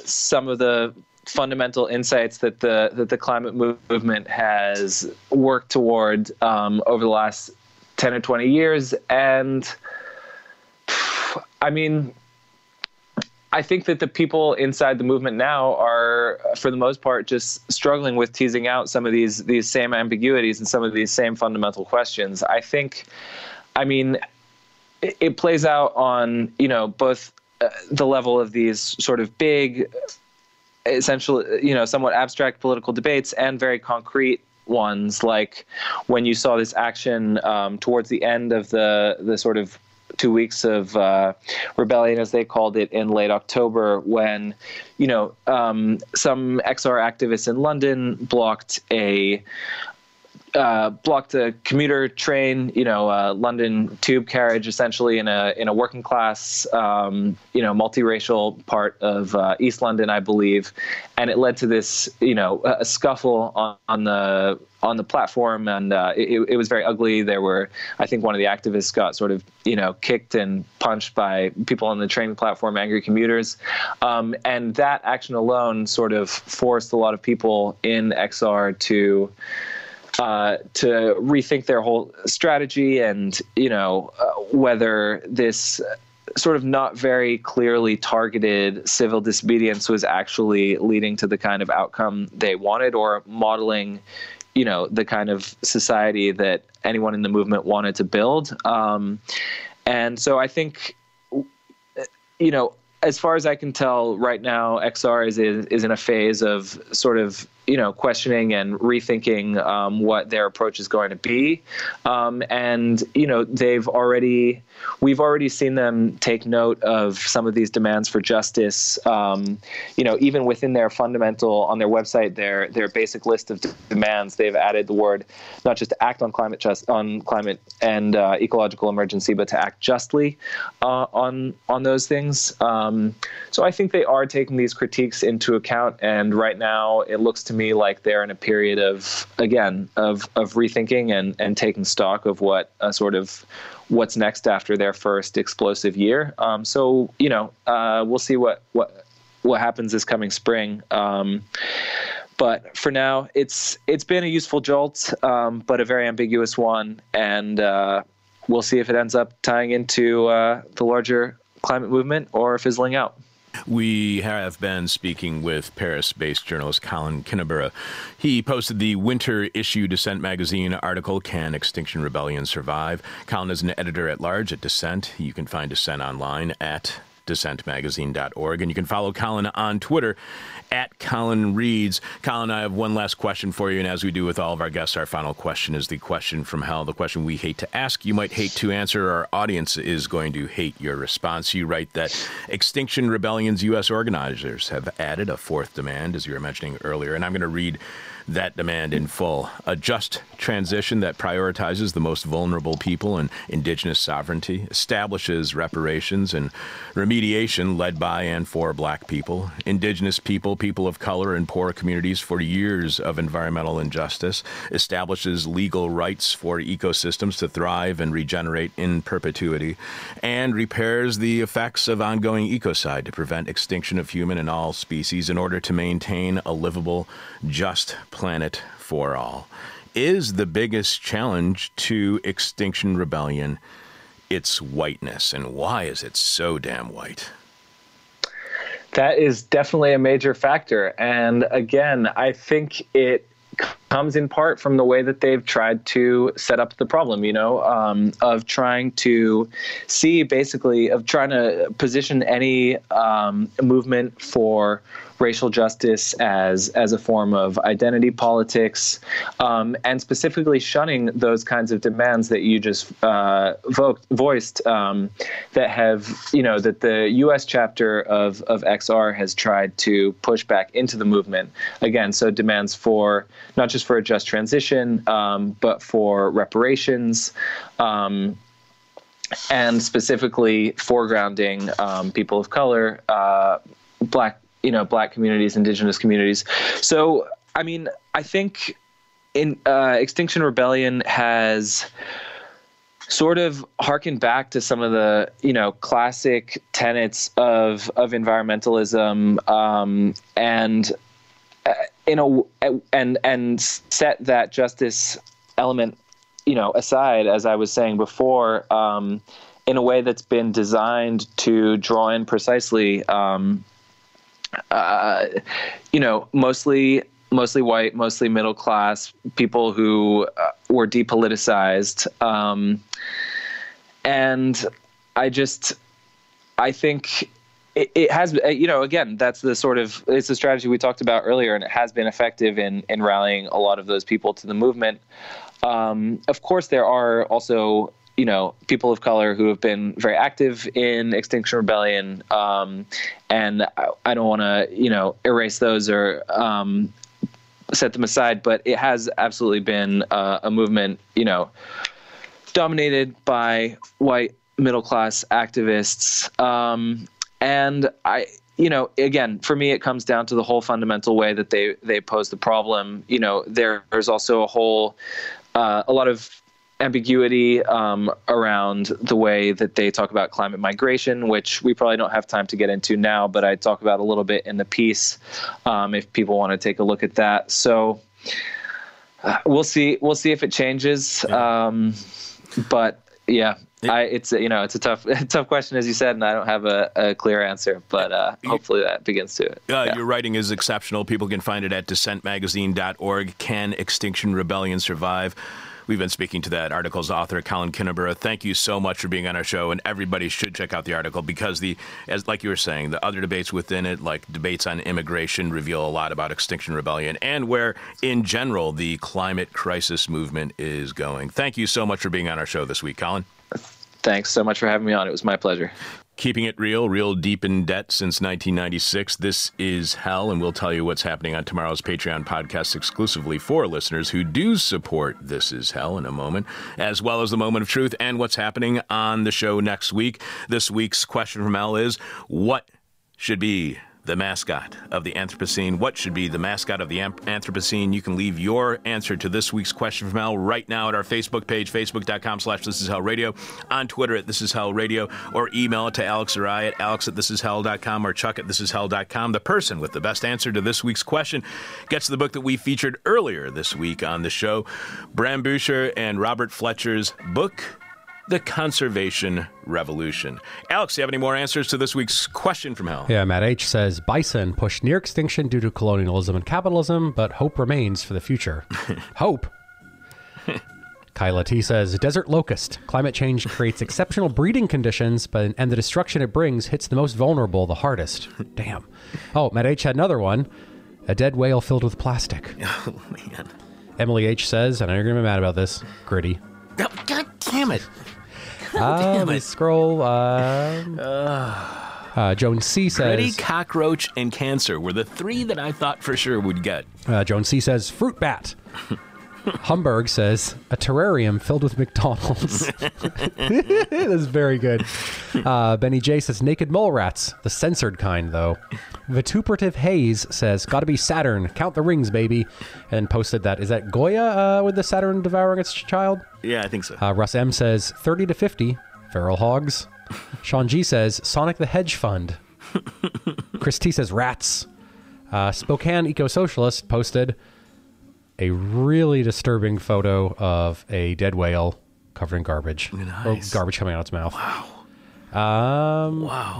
some of the fundamental insights that the climate movement has worked toward over the last 10 or 20 years. And I think that the people inside the movement now are, for the most part, just struggling with teasing out some of these same ambiguities and some of these same fundamental questions. I think, I mean, it plays out on, you know, both the level of these sort of big, essential, you know, somewhat abstract political debates and very concrete ones, like when you saw this action towards the end of the sort of 2 weeks of rebellion, as they called it, in late October, when, you know, some XR activists in London blocked a commuter train, you know, a London tube carriage, essentially in a working class, you know, multiracial part of East London, I believe, and it led to this, you know, a scuffle on the platform, and it was very ugly. There were, I think, one of the activists got sort of, you know, kicked and punched by people on the train platform, angry commuters, and that action alone sort of forced a lot of people in XR to rethink their whole strategy and, you know, whether this sort of not very clearly targeted civil disobedience was actually leading to the kind of outcome they wanted, or modeling, you know, the kind of society that anyone in the movement wanted to build. And so I think, you know, as far as I can tell right now, XR is in a phase of sort of, you know, questioning and rethinking what their approach is going to be. And, you know, we've already seen them take note of some of these demands for justice, you know, even within their fundamental, on their website, their basic list of demands, they've added the word, not just to act on climate and ecological emergency, but to act justly on those things. So I think they are taking these critiques into account, and right now it looks to me like they're in a period of, again, of rethinking and taking stock of what sort of what's next after their first explosive year. So, you know, we'll see what happens this coming spring. But for now, it's been a useful jolt, but a very ambiguous one, and we'll see if it ends up tying into the larger climate movement or fizzling out. We have been speaking with Paris-based journalist Colin Kinniburgh. He posted the winter issue Dissent Magazine article, Can Extinction Rebellion Survive? Colin is an editor-at-large at Dissent. You can find Dissent online at dissentmagazine.org, and you can follow Colin on Twitter at Colin Reads. Colin, I have one last question for you, and as we do with all of our guests, our final question is the question from hell, the question we hate to ask, you might hate to answer, our audience is going to hate your response. You write that Extinction Rebellion's U.S. organizers have added a fourth demand, as you were mentioning earlier, and I'm going to read that demand in full: a just transition that prioritizes the most vulnerable people and indigenous sovereignty, establishes reparations and remediation led by and for black people, indigenous people, people of color, and poor communities for years of environmental injustice, establishes legal rights for ecosystems to thrive and regenerate in perpetuity, and repairs the effects of ongoing ecocide to prevent extinction of human and all species in order to maintain a livable, just planet for all. Is the biggest challenge to Extinction Rebellion its whiteness, and why is it so damn white? That is definitely a major factor, and again, I think it comes in part from the way that they've tried to set up the problem, you know, of trying to see, basically, of trying to position any movement for racial justice as a form of identity politics, and specifically shunning those kinds of demands that you just voiced, that have, you know, that the U.S. chapter of XR has tried to push back into the movement. Again, so demands for not just for a just transition, but for reparations, and specifically foregrounding people of color, black communities, indigenous communities. So, I mean, I think in Extinction Rebellion has sort of harkened back to some of the, you know, classic tenets of environmentalism, and set that justice element, you know, aside, as I was saying before, in a way that's been designed to draw in precisely, mostly white, mostly middle class people who were depoliticized. And I think it has, again, that's the sort of, it's a strategy we talked about earlier, and it has been effective in rallying a lot of those people to the movement. Of course, there are also, people of color who have been very active in Extinction Rebellion. And I don't want to, erase those or set them aside, but it has absolutely been a movement, dominated by white middle-class activists. And again, for me, it comes down to the whole fundamental way that they pose the problem. There's also a lot of ambiguity around the way that they talk about climate migration, which we probably don't have time to get into now, but I talk about a little bit in the piece if people want to take a look at that. So we'll see if it changes. Yeah. But yeah, it's a tough question, as you said, and I don't have a clear answer, but hopefully that begins to it. Your writing is exceptional. People can find it at dissentmagazine.org. Can Extinction Rebellion survive? We've been speaking to that article's author, Colin Kinniburgh. Thank you so much for being on our show, and everybody should check out the article because, like you were saying, the other debates within it, like debates on immigration, reveal a lot about Extinction Rebellion and where, in general, the climate crisis movement is going. Thank you so much for being on our show this week, Colin. Thanks so much for having me on. It was my pleasure. Keeping it real deep in debt since 1996. This is Hell, and we'll tell you what's happening on tomorrow's Patreon podcast exclusively for listeners who do support This Is Hell in a moment, as well as the moment of truth and what's happening on the show next week. This week's question from Hell is, what should be the mascot of the Anthropocene? What should be the mascot of the Anthropocene? You can leave your answer to this week's question from Hell right now at our Facebook page, facebook.com/thisishellradio, on Twitter at thisishellradio, or email it to Alex or I at alex@thisishell.com or chuck@thisishell.com. The person with the best answer to this week's question gets the book that we featured earlier this week on the show, Bram Büscher and Robert Fletcher's book, The Conservation Revolution. Alex, do you have any more answers to this week's question from Hell? Yeah, Matt H. says, bison pushed near extinction due to colonialism and capitalism, but hope remains for the future. Hope? Kyla T. says, desert locust. Climate change creates exceptional breeding conditions, and the destruction it brings hits the most vulnerable the hardest. Damn. Oh, Matt H. had another one. A dead whale filled with plastic. Oh, man. Emily H. says, and I know you're going to be mad about this, gritty. Oh, God damn it. Damn it. Scroll. Joan C. says... Gritty, cockroach, and cancer were the three that I thought for sure would get. Joan C. says, fruit bat. Humberg says, a terrarium filled with McDonald's. That's very good. Benny J. says, naked mole rats. The censored kind, though. Vituperative Hayes says, gotta be Saturn. Count the rings, baby. And posted that. Is that Goya with the Saturn devouring its child? Yeah, I think so. Russ M. says, 30 to 50. Feral hogs. Sean G. says, Sonic the Hedge Fund. Chris T. says, rats. Spokane Eco-Socialist posted a really disturbing photo of a dead whale covered in garbage. Nice. Or garbage coming out of its mouth. Wow.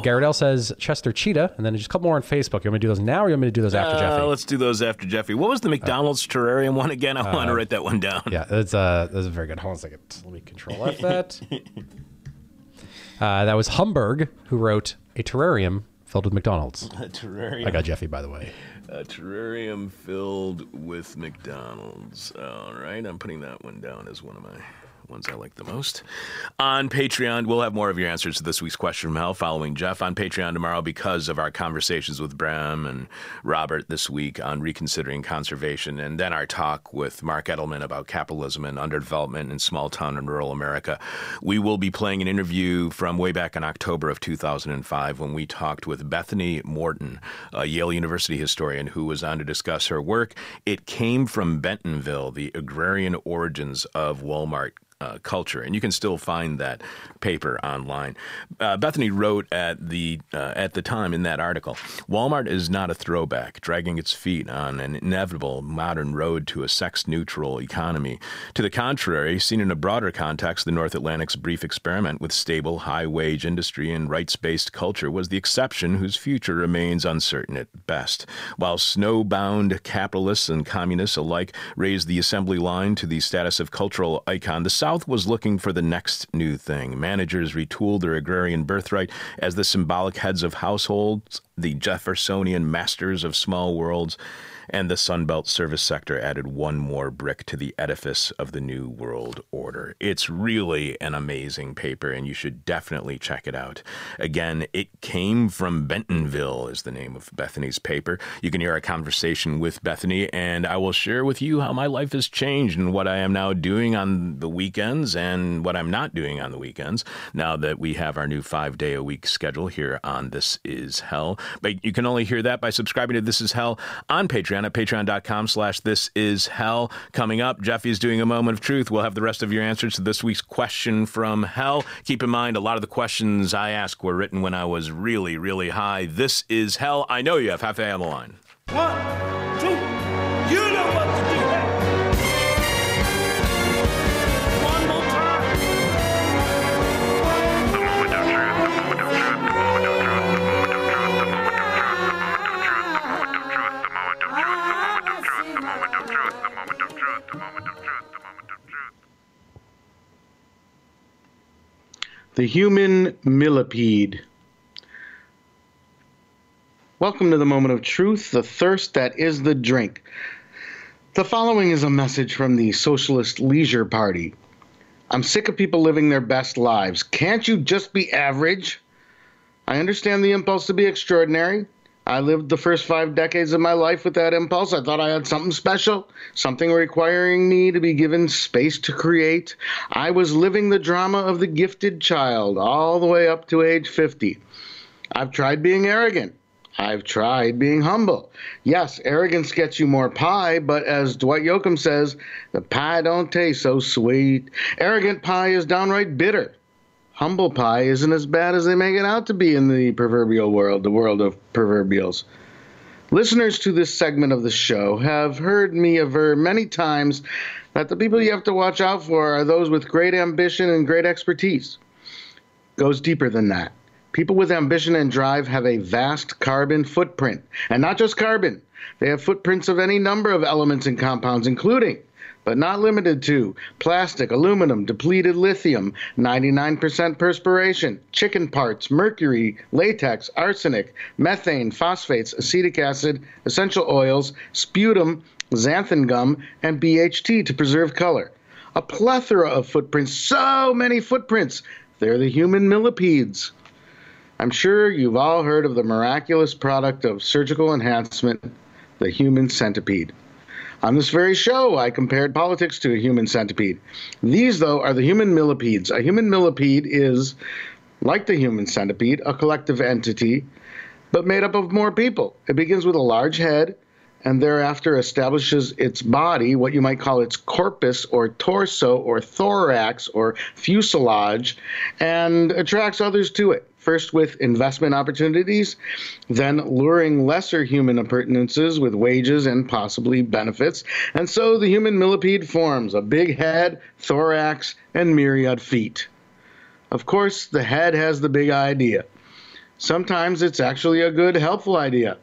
Garadell says Chester Cheetah, and then just a couple more on Facebook. You want me to do those now, or you want me to do those after Jeffy? Let's do those after Jeffy. What was the McDonald's terrarium one again? I want to write that one down. Yeah, that's very good. Hold on a second. Let me control F that. That was Humberg who wrote a terrarium filled with McDonald's. A terrarium. I got Jeffy, by the way. A terrarium filled with McDonald's. All right, I'm putting that one down as one of my ones I like the most. On Patreon, we'll have more of your answers to this week's question from Hell following Jeff on Patreon tomorrow because of our conversations with Bram and Robert this week on reconsidering conservation, and then our talk with Mark Edelman about capitalism and underdevelopment in small town and rural America. We will be playing an interview from way back in October of 2005 when we talked with Bethany Morton, a Yale University historian, who was on to discuss her work. It came from Bentonville, the agrarian origins of Walmart culture. And you can still find that paper online. Bethany wrote at the time in that article, Walmart is not a throwback, dragging its feet on an inevitable modern road to a sex-neutral economy. To the contrary, seen in a broader context, the North Atlantic's brief experiment with stable, high-wage industry and rights-based culture was the exception whose future remains uncertain at best. While snowbound capitalists and communists alike raised the assembly line to the status of cultural icon, the South was looking for the next new thing. Managers retooled their agrarian birthright as the symbolic heads of households, the Jeffersonian masters of small worlds, and the Sunbelt service sector added one more brick to the edifice of the New World Order. It's really an amazing paper, and you should definitely check it out. Again, It Came from Bentonville is the name of Bethany's paper. You can hear our conversation with Bethany, and I will share with you how my life has changed and what I am now doing on the weekends and what I'm not doing on the weekends now that we have our new 5-day-a-week schedule here on This Is Hell. But you can only hear that by subscribing to This Is Hell on Patreon at patreon.com/thisishell. Coming up, Jeffy's doing a moment of truth. We'll have the rest of your answers to this week's question from hell. Keep in mind, a lot of the questions I ask were written when I was really, really high. This is hell. I know you have half a on the line. 1, 2, you know what to do. One more time. The moment of truth, the moment of truth, the moment of truth, the moment of truth, the moment of truth, the moment of truth, the moment of truth. The moment of truth, the moment of truth, the moment of truth, the moment of truth. The human millipede. Welcome to the moment of truth, the thirst that is the drink. The following is a message from the Socialist Leisure Party. I'm sick of people living their best lives. Can't you just be average? I understand the impulse to be extraordinary. I lived the first 5 decades of my life with that impulse. I thought I had something special, something requiring me to be given space to create. I was living the drama of the gifted child all the way up to age 50. I've tried being arrogant. I've tried being humble. Yes, arrogance gets you more pie, but as Dwight Yoakam says, the pie don't taste so sweet. Arrogant pie is downright bitter. Humble pie isn't as bad as they make it out to be in the proverbial world, the world of proverbials. Listeners to this segment of the show have heard me aver many times that the people you have to watch out for are those with great ambition and great expertise. Goes deeper than that. People with ambition and drive have a vast carbon footprint. And not just carbon. They have footprints of any number of elements and compounds, including but not limited to plastic, aluminum, depleted lithium, 99% perspiration, chicken parts, mercury, latex, arsenic, methane, phosphates, acetic acid, essential oils, sputum, xanthan gum, and BHT to preserve color. A plethora of footprints, so many footprints. They're the human millipedes. I'm sure you've all heard of the miraculous product of surgical enhancement, the human centipede. On this very show, I compared politics to a human centipede. These, though, are the human millipedes. A human millipede is, like the human centipede, a collective entity, but made up of more people. It begins with a large head and thereafter establishes its body, what you might call its corpus or torso or thorax or fuselage, and attracts others to it. First with investment opportunities, then luring lesser human appurtenances with wages and possibly benefits. And so the human millipede forms a big head, thorax, and myriad feet. Of course, the head has the big idea. Sometimes it's actually a good, helpful idea.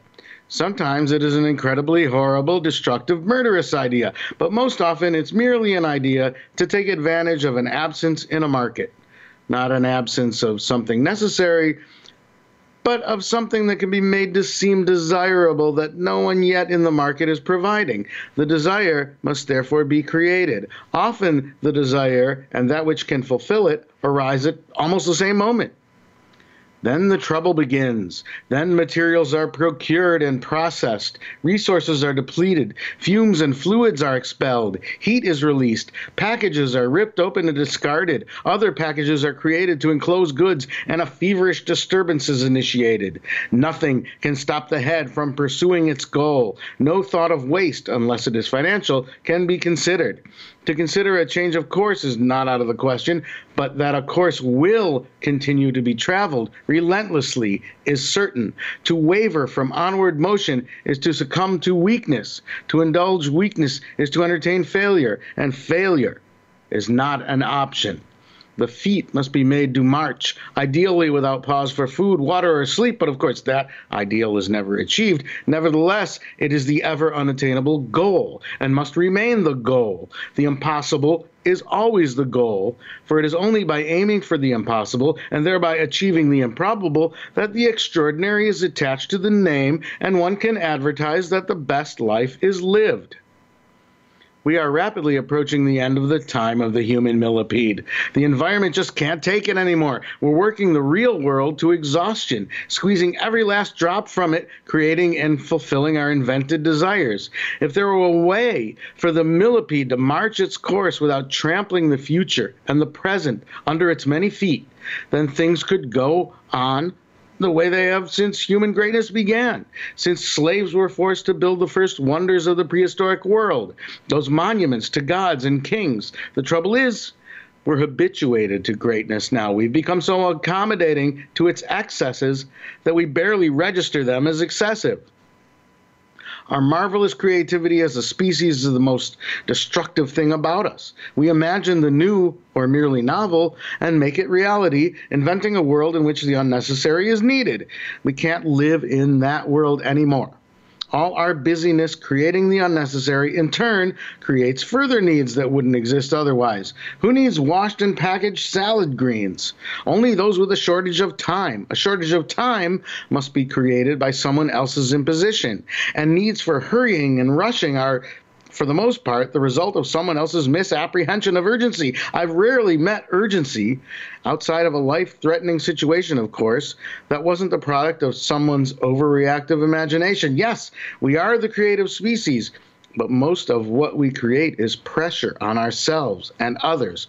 Sometimes it is an incredibly horrible, destructive, murderous idea. But most often it's merely an idea to take advantage of an absence in a market. Not an absence of something necessary, but of something that can be made to seem desirable that no one yet in the market is providing. The desire must therefore be created. Often the desire and that which can fulfill it arise at almost the same moment. Then the trouble begins. Then materials are procured and processed. Resources are depleted. Fumes and fluids are expelled. Heat is released. Packages are ripped open and discarded. Other packages are created to enclose goods, and a feverish disturbance is initiated. Nothing can stop the head from pursuing its goal. No thought of waste, unless it is financial, can be considered. to consider a change of course is not out of the question, but that a course will continue to be traveled relentlessly is certain. To waver from onward motion is to succumb to weakness. To indulge weakness is to entertain failure, and failure is not an option. The feet must be made to march, ideally without pause for food, water, or sleep, but of course that ideal is never achieved. Nevertheless, it is the ever unattainable goal and must remain the goal. The impossible is always the goal, for it is only by aiming for the impossible and thereby achieving the improbable that the extraordinary is attached to the name and one can advertise that the best life is lived. We are rapidly approaching the end of the time of the human millipede. The environment just can't take it anymore. We're working the real world to exhaustion, squeezing every last drop from it, creating and fulfilling our invented desires. If there were a way for the millipede to march its course without trampling the future and the present under its many feet, then things could go on the way they have since human greatness began, since slaves were forced to build the first wonders of the prehistoric world, those monuments to gods and kings. The trouble is, we're habituated to greatness now. We've become so accommodating to its excesses that we barely register them as excessive. Our marvelous creativity as a species is the most destructive thing about us. We imagine the new or merely novel and make it reality, inventing a world in which the unnecessary is needed. We can't live in that world anymore. All our busyness creating the unnecessary, in turn, creates further needs that wouldn't exist otherwise. Who needs washed and packaged salad greens? Only those with a shortage of time. A shortage of time must be created by someone else's imposition. And needs for hurrying and rushing are, for the most part, the result of someone else's misapprehension of urgency. I've rarely met urgency, outside of a life-threatening situation, of course, that wasn't the product of someone's overreactive imagination. Yes, we are the creative species, but most of what we create is pressure on ourselves and others.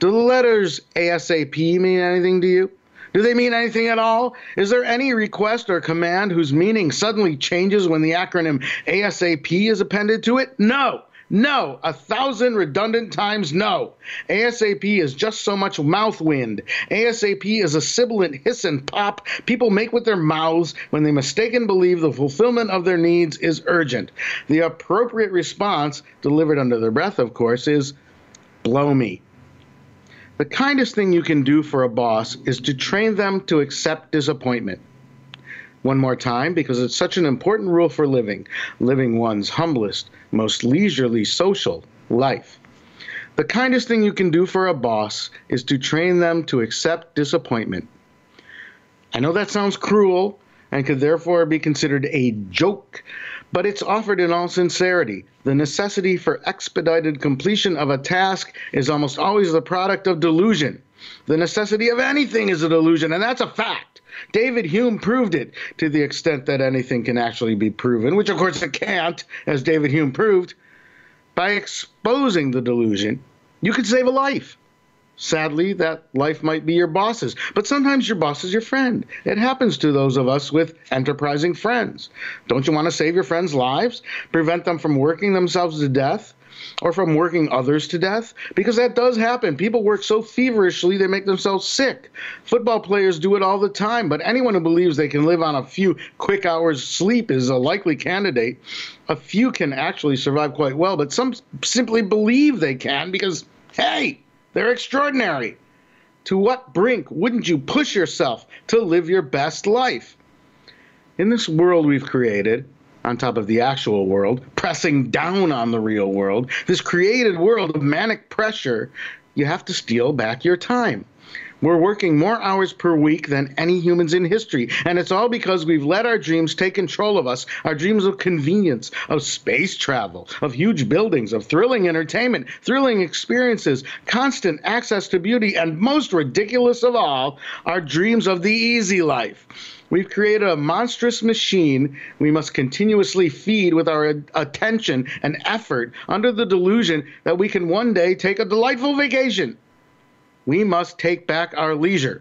Do the letters ASAP mean anything to you? Do they mean anything at all? Is there any request or command whose meaning suddenly changes when the acronym ASAP is appended to it? No, no, 1,000 redundant times no. ASAP is just so much mouth wind. ASAP is a sibilant hiss and pop people make with their mouths when they mistakenly believe the fulfillment of their needs is urgent. The appropriate response, delivered under their breath, of course, is blow me. The kindest thing you can do for a boss is to train them to accept disappointment. One more time, because it's such an important rule for living one's humblest, most leisurely social life. The kindest thing you can do for a boss is to train them to accept disappointment. I know that sounds cruel and could therefore be considered a joke, but it's offered in all sincerity. The necessity for expedited completion of a task is almost always the product of delusion. The necessity of anything is a delusion, and that's a fact. David Hume proved it, to the extent that anything can actually be proven, which of course it can't, as David Hume proved. By exposing the delusion, you could save a life. Sadly, that life might be your boss's, but sometimes your boss is your friend. It happens to those of us with enterprising friends. Don't you want to save your friends' lives, prevent them from working themselves to death or from working others to death? Because that does happen. People work so feverishly they make themselves sick. Football players do it all the time, but anyone who believes they can live on a few quick hours' sleep is a likely candidate. A few can actually survive quite well, but some simply believe they can because, hey, they're extraordinary. To what brink wouldn't you push yourself to live your best life? In this world we've created, on top of the actual world, pressing down on the real world, this created world of manic pressure, you have to steal back your time. We're working more hours per week than any humans in history, and it's all because we've let our dreams take control of us, our dreams of convenience, of space travel, of huge buildings, of thrilling entertainment, thrilling experiences, constant access to beauty, and most ridiculous of all, our dreams of the easy life. We've created a monstrous machine we must continuously feed with our attention and effort under the delusion that we can one day take a delightful vacation. We must take back our leisure.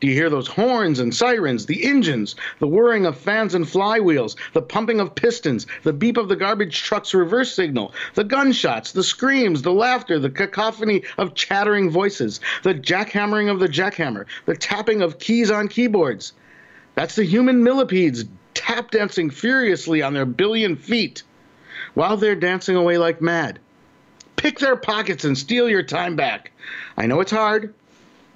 Do you hear those horns and sirens, the engines, the whirring of fans and flywheels, the pumping of pistons, the beep of the garbage truck's reverse signal, the gunshots, the screams, the laughter, the cacophony of chattering voices, the jackhammering of the jackhammer, the tapping of keys on keyboards? That's the human millipedes tap dancing furiously on their billion feet while they're dancing away like mad. Pick their pockets and steal your time back. I know it's hard.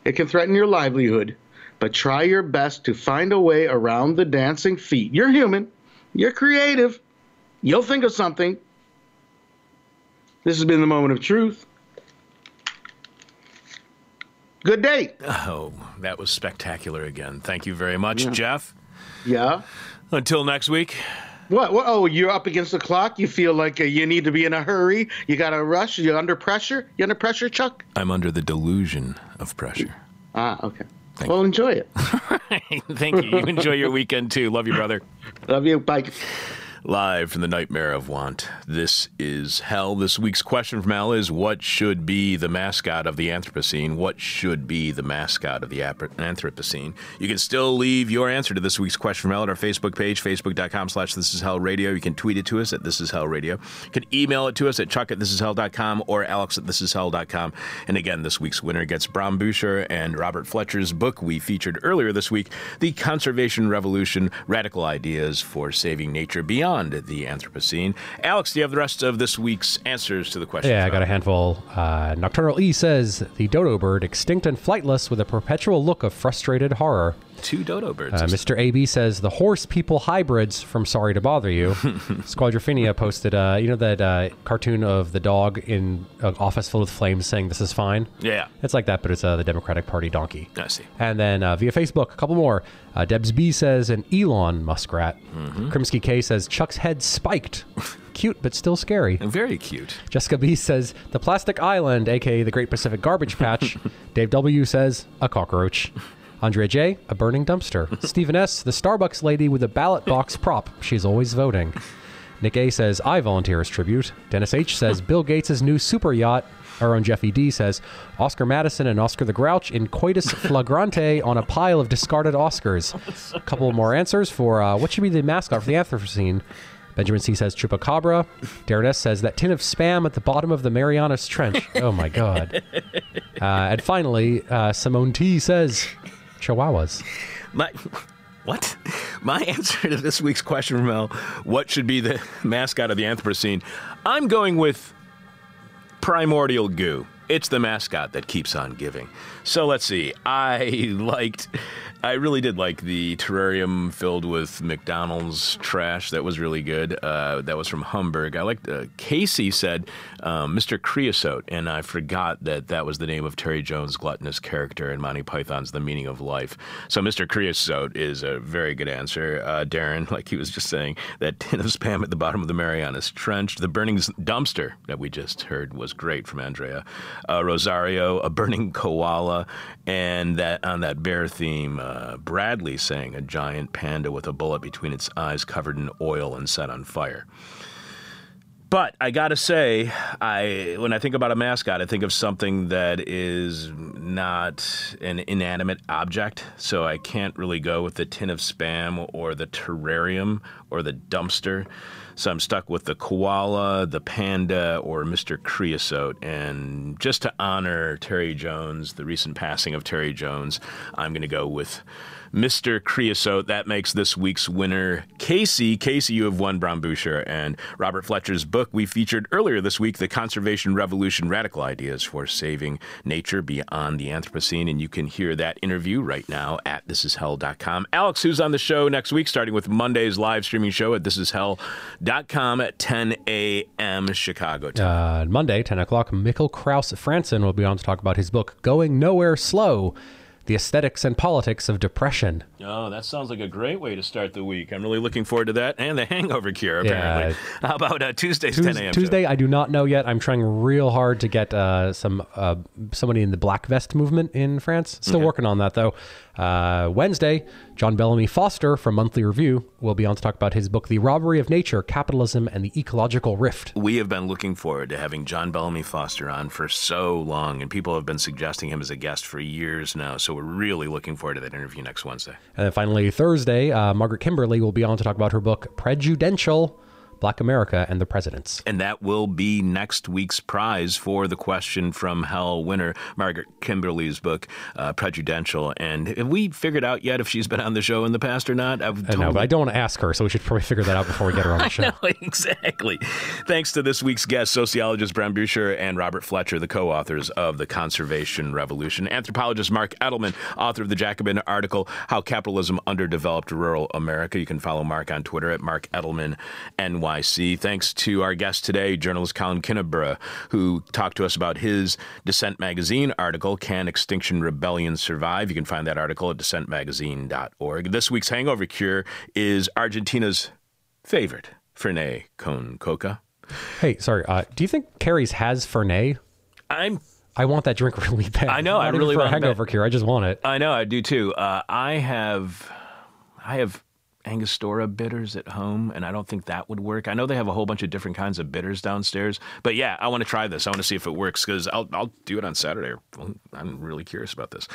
It can threaten your livelihood. But try your best to find a way around the dancing feet. You're human. You're creative. You'll think of something. This has been the Moment of Truth. Good day. Oh, that was spectacular again. Thank you very much, Jeff. Yeah. Until next week. What? Oh, you're up against the clock. You feel like you need to be in a hurry. You got to rush. You're under pressure. You under pressure, Chuck? I'm under the delusion of pressure. Ah, okay. Well, enjoy it. Thank you. You enjoy your weekend, too. Love you, brother. Love you. Bye. Live from the nightmare of want, this is Hell. This week's question from Al is, what should be the mascot of the Anthropocene? What should be the mascot of the Anthropocene? You can still leave your answer to this week's question from Al at our Facebook page, facebook.com/thisishellradio. You can tweet it to us at thisishellradio. You can email it to us at chuck@thisishell.com or alex@thisishell.com. And again, this week's winner gets Bram Büscher and Robert Fletcher's book we featured earlier this week, The Conservation Revolution, Radical Ideas for Saving Nature Beyond the Anthropocene. Alex, do you have the rest of this week's answers to the question? Yeah, I got a handful. Nocturnal E says, the dodo bird, extinct and flightless with a perpetual look of frustrated horror. Two dodo birds. Mr. AB says, the horse people hybrids from Sorry to Bother You. Squadrophinia posted, you know that cartoon of the dog in an office filled with flames saying, this is fine? Yeah. It's like that, but it's the Democratic Party donkey. I see. And then via Facebook, a couple more. Debs B says, an Elon muskrat. Mm-hmm. Krimsky K says, Chuck's head spiked. Cute, but still scary. Very cute. Jessica B says, the plastic island, a.k.a. the Great Pacific Garbage Patch. Dave W says, a cockroach. Andre J, a burning dumpster. Stephen S, the Starbucks lady with a ballot box prop. She's always voting. Nick A says, I volunteer as tribute. Dennis H says, Bill Gates' new super yacht. Our own Jeffy D says, Oscar Madison and Oscar the Grouch in coitus flagrante on a pile of discarded Oscars. A couple more answers for what should be the mascot for the Anthropocene. Benjamin C says, Chupacabra. Darren S says, that tin of Spam at the bottom of the Marianas Trench. Oh, my God. And finally, Simone T says... Chihuahuas. What? My answer to this week's question from Mel, what should be the mascot of the Anthropocene? I'm going with primordial goo. It's the mascot that keeps on giving. So let's see. I really did like the terrarium filled with McDonald's trash. That was really good. That was from Hamburg. I liked Casey said, Mr. Creosote, and I forgot that that was the name of Terry Jones' gluttonous character in Monty Python's The Meaning of Life. So Mr. Creosote is a very good answer. Darren, like he was just saying, that tin of Spam at the bottom of the Marianas Trench. The burning dumpster that we just heard was great from Andrea. Rosario, a burning koala, and that on that bear theme, Bradley sang a giant panda with a bullet between its eyes covered in oil and set on fire. But I gotta say, when I think about a mascot, I think of something that is not an inanimate object, so I can't really go with the tin of Spam or the terrarium or the dumpster. So I'm stuck with the koala, the panda, or Mr. Creosote. And just to honor Terry Jones, the recent passing of Terry Jones, I'm going to go with Mr. Creosote. That makes this week's winner Casey. Casey, you have won Bram Büscher and Robert Fletcher's book we featured earlier this week, The Conservation Revolution, Radical Ideas for Saving Nature Beyond the Anthropocene. And you can hear that interview right now at thisishell.com. Alex, who's on the show next week, starting with Monday's live streaming show at thisishell.com at 10 a.m. Chicago time. Monday, 10 o'clock, Mikkel Krause-Franson will be on to talk about his book, Going Nowhere Slow, The Aesthetics and Politics of Depression. Oh, that sounds like a great way to start the week. I'm really looking forward to that and the hangover cure, apparently. Yeah. How about Tuesday's 10 a.m. show? Tuesday, I do not know yet. I'm trying real hard to get somebody in the black vest movement in France. Still working on that, though. Wednesday, John Bellamy Foster from Monthly Review will be on to talk about his book, The Robbery of Nature, Capitalism and the Ecological Rift. We have been looking forward to having John Bellamy Foster on for so long, and people have been suggesting him as a guest for years now, so we're really looking forward to that interview next Wednesday. And then finally, Thursday, Margaret Kimberly will be on to talk about her book, Prejudential: Black America and the Presidents. And that will be next week's prize for the Question from Hell winner, Margaret Kimberly's book, Prejudential. And have we figured out yet if she's been on the show in the past or not? No, but I don't want to ask her, so we should probably figure that out before we get her on the show. I know, exactly. Thanks to this week's guests, sociologists Bram Büscher and Robert Fletcher, the co-authors of The Conservation Revolution, anthropologist Mark Edelman, author of the Jacobin article, How Capitalism Underdeveloped Rural America. You can follow Mark on Twitter at Mark Edelman NY. Thanks to our guest today, journalist Colin Kinniburgh, who talked to us about his Dissent Magazine article, Can Extinction Rebellion Survive? You can find that article at dissentmagazine.org. This week's hangover cure is Argentina's favorite, Fernet con Coca. Hey, sorry, do you think Kerry's has Fernet? I want that drink really bad. I know, I really want it. Not even for a hangover cure, I just want it. I know, I do too. I have Angostura bitters at home, and I don't think that would work. I know they have a whole bunch of different kinds of bitters downstairs, but yeah, I want to try this. I want to see if it works, because I'll do it on Saturday. I'm really curious about this.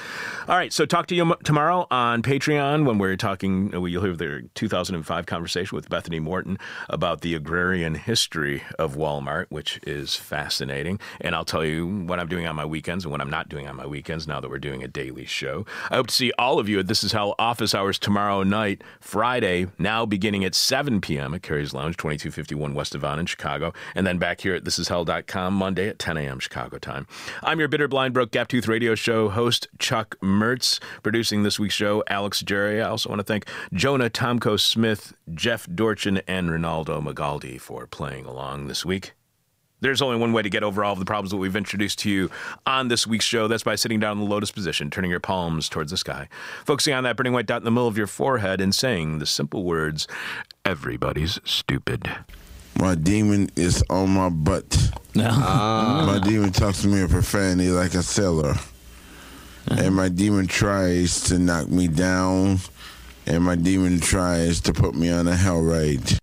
All right, so talk to you tomorrow on Patreon when we're talking. You'll hear the 2005 conversation with Bethany Morton about the agrarian history of Walmart, which is fascinating. And I'll tell you what I'm doing on my weekends and what I'm not doing on my weekends now that we're doing a daily show. I hope to see all of you at This Is Hell office hours tomorrow night, Friday, now beginning at 7 p.m. at Kerry's Lounge, 2251 West Devon in Chicago, and then back here at thisishell.com Monday at 10 a.m. Chicago time. I'm your bitter, blind, broke, gap-toothed radio show host, Chuck Mertz. Producing this week's show, Alex Jerry. I also want to thank Jonah Tomko-Smith, Jeff Dorchin, and Ronaldo Magaldi for playing along this week. There's only one way to get over all of the problems that we've introduced to you on this week's show. That's by sitting down in the lotus position, turning your palms towards the sky, focusing on that burning white dot in the middle of your forehead, and saying the simple words, everybody's stupid. My demon is on my butt. My demon talks to me in profanity like a sailor. And my demon tries to knock me down. And my demon tries to put me on a hell ride.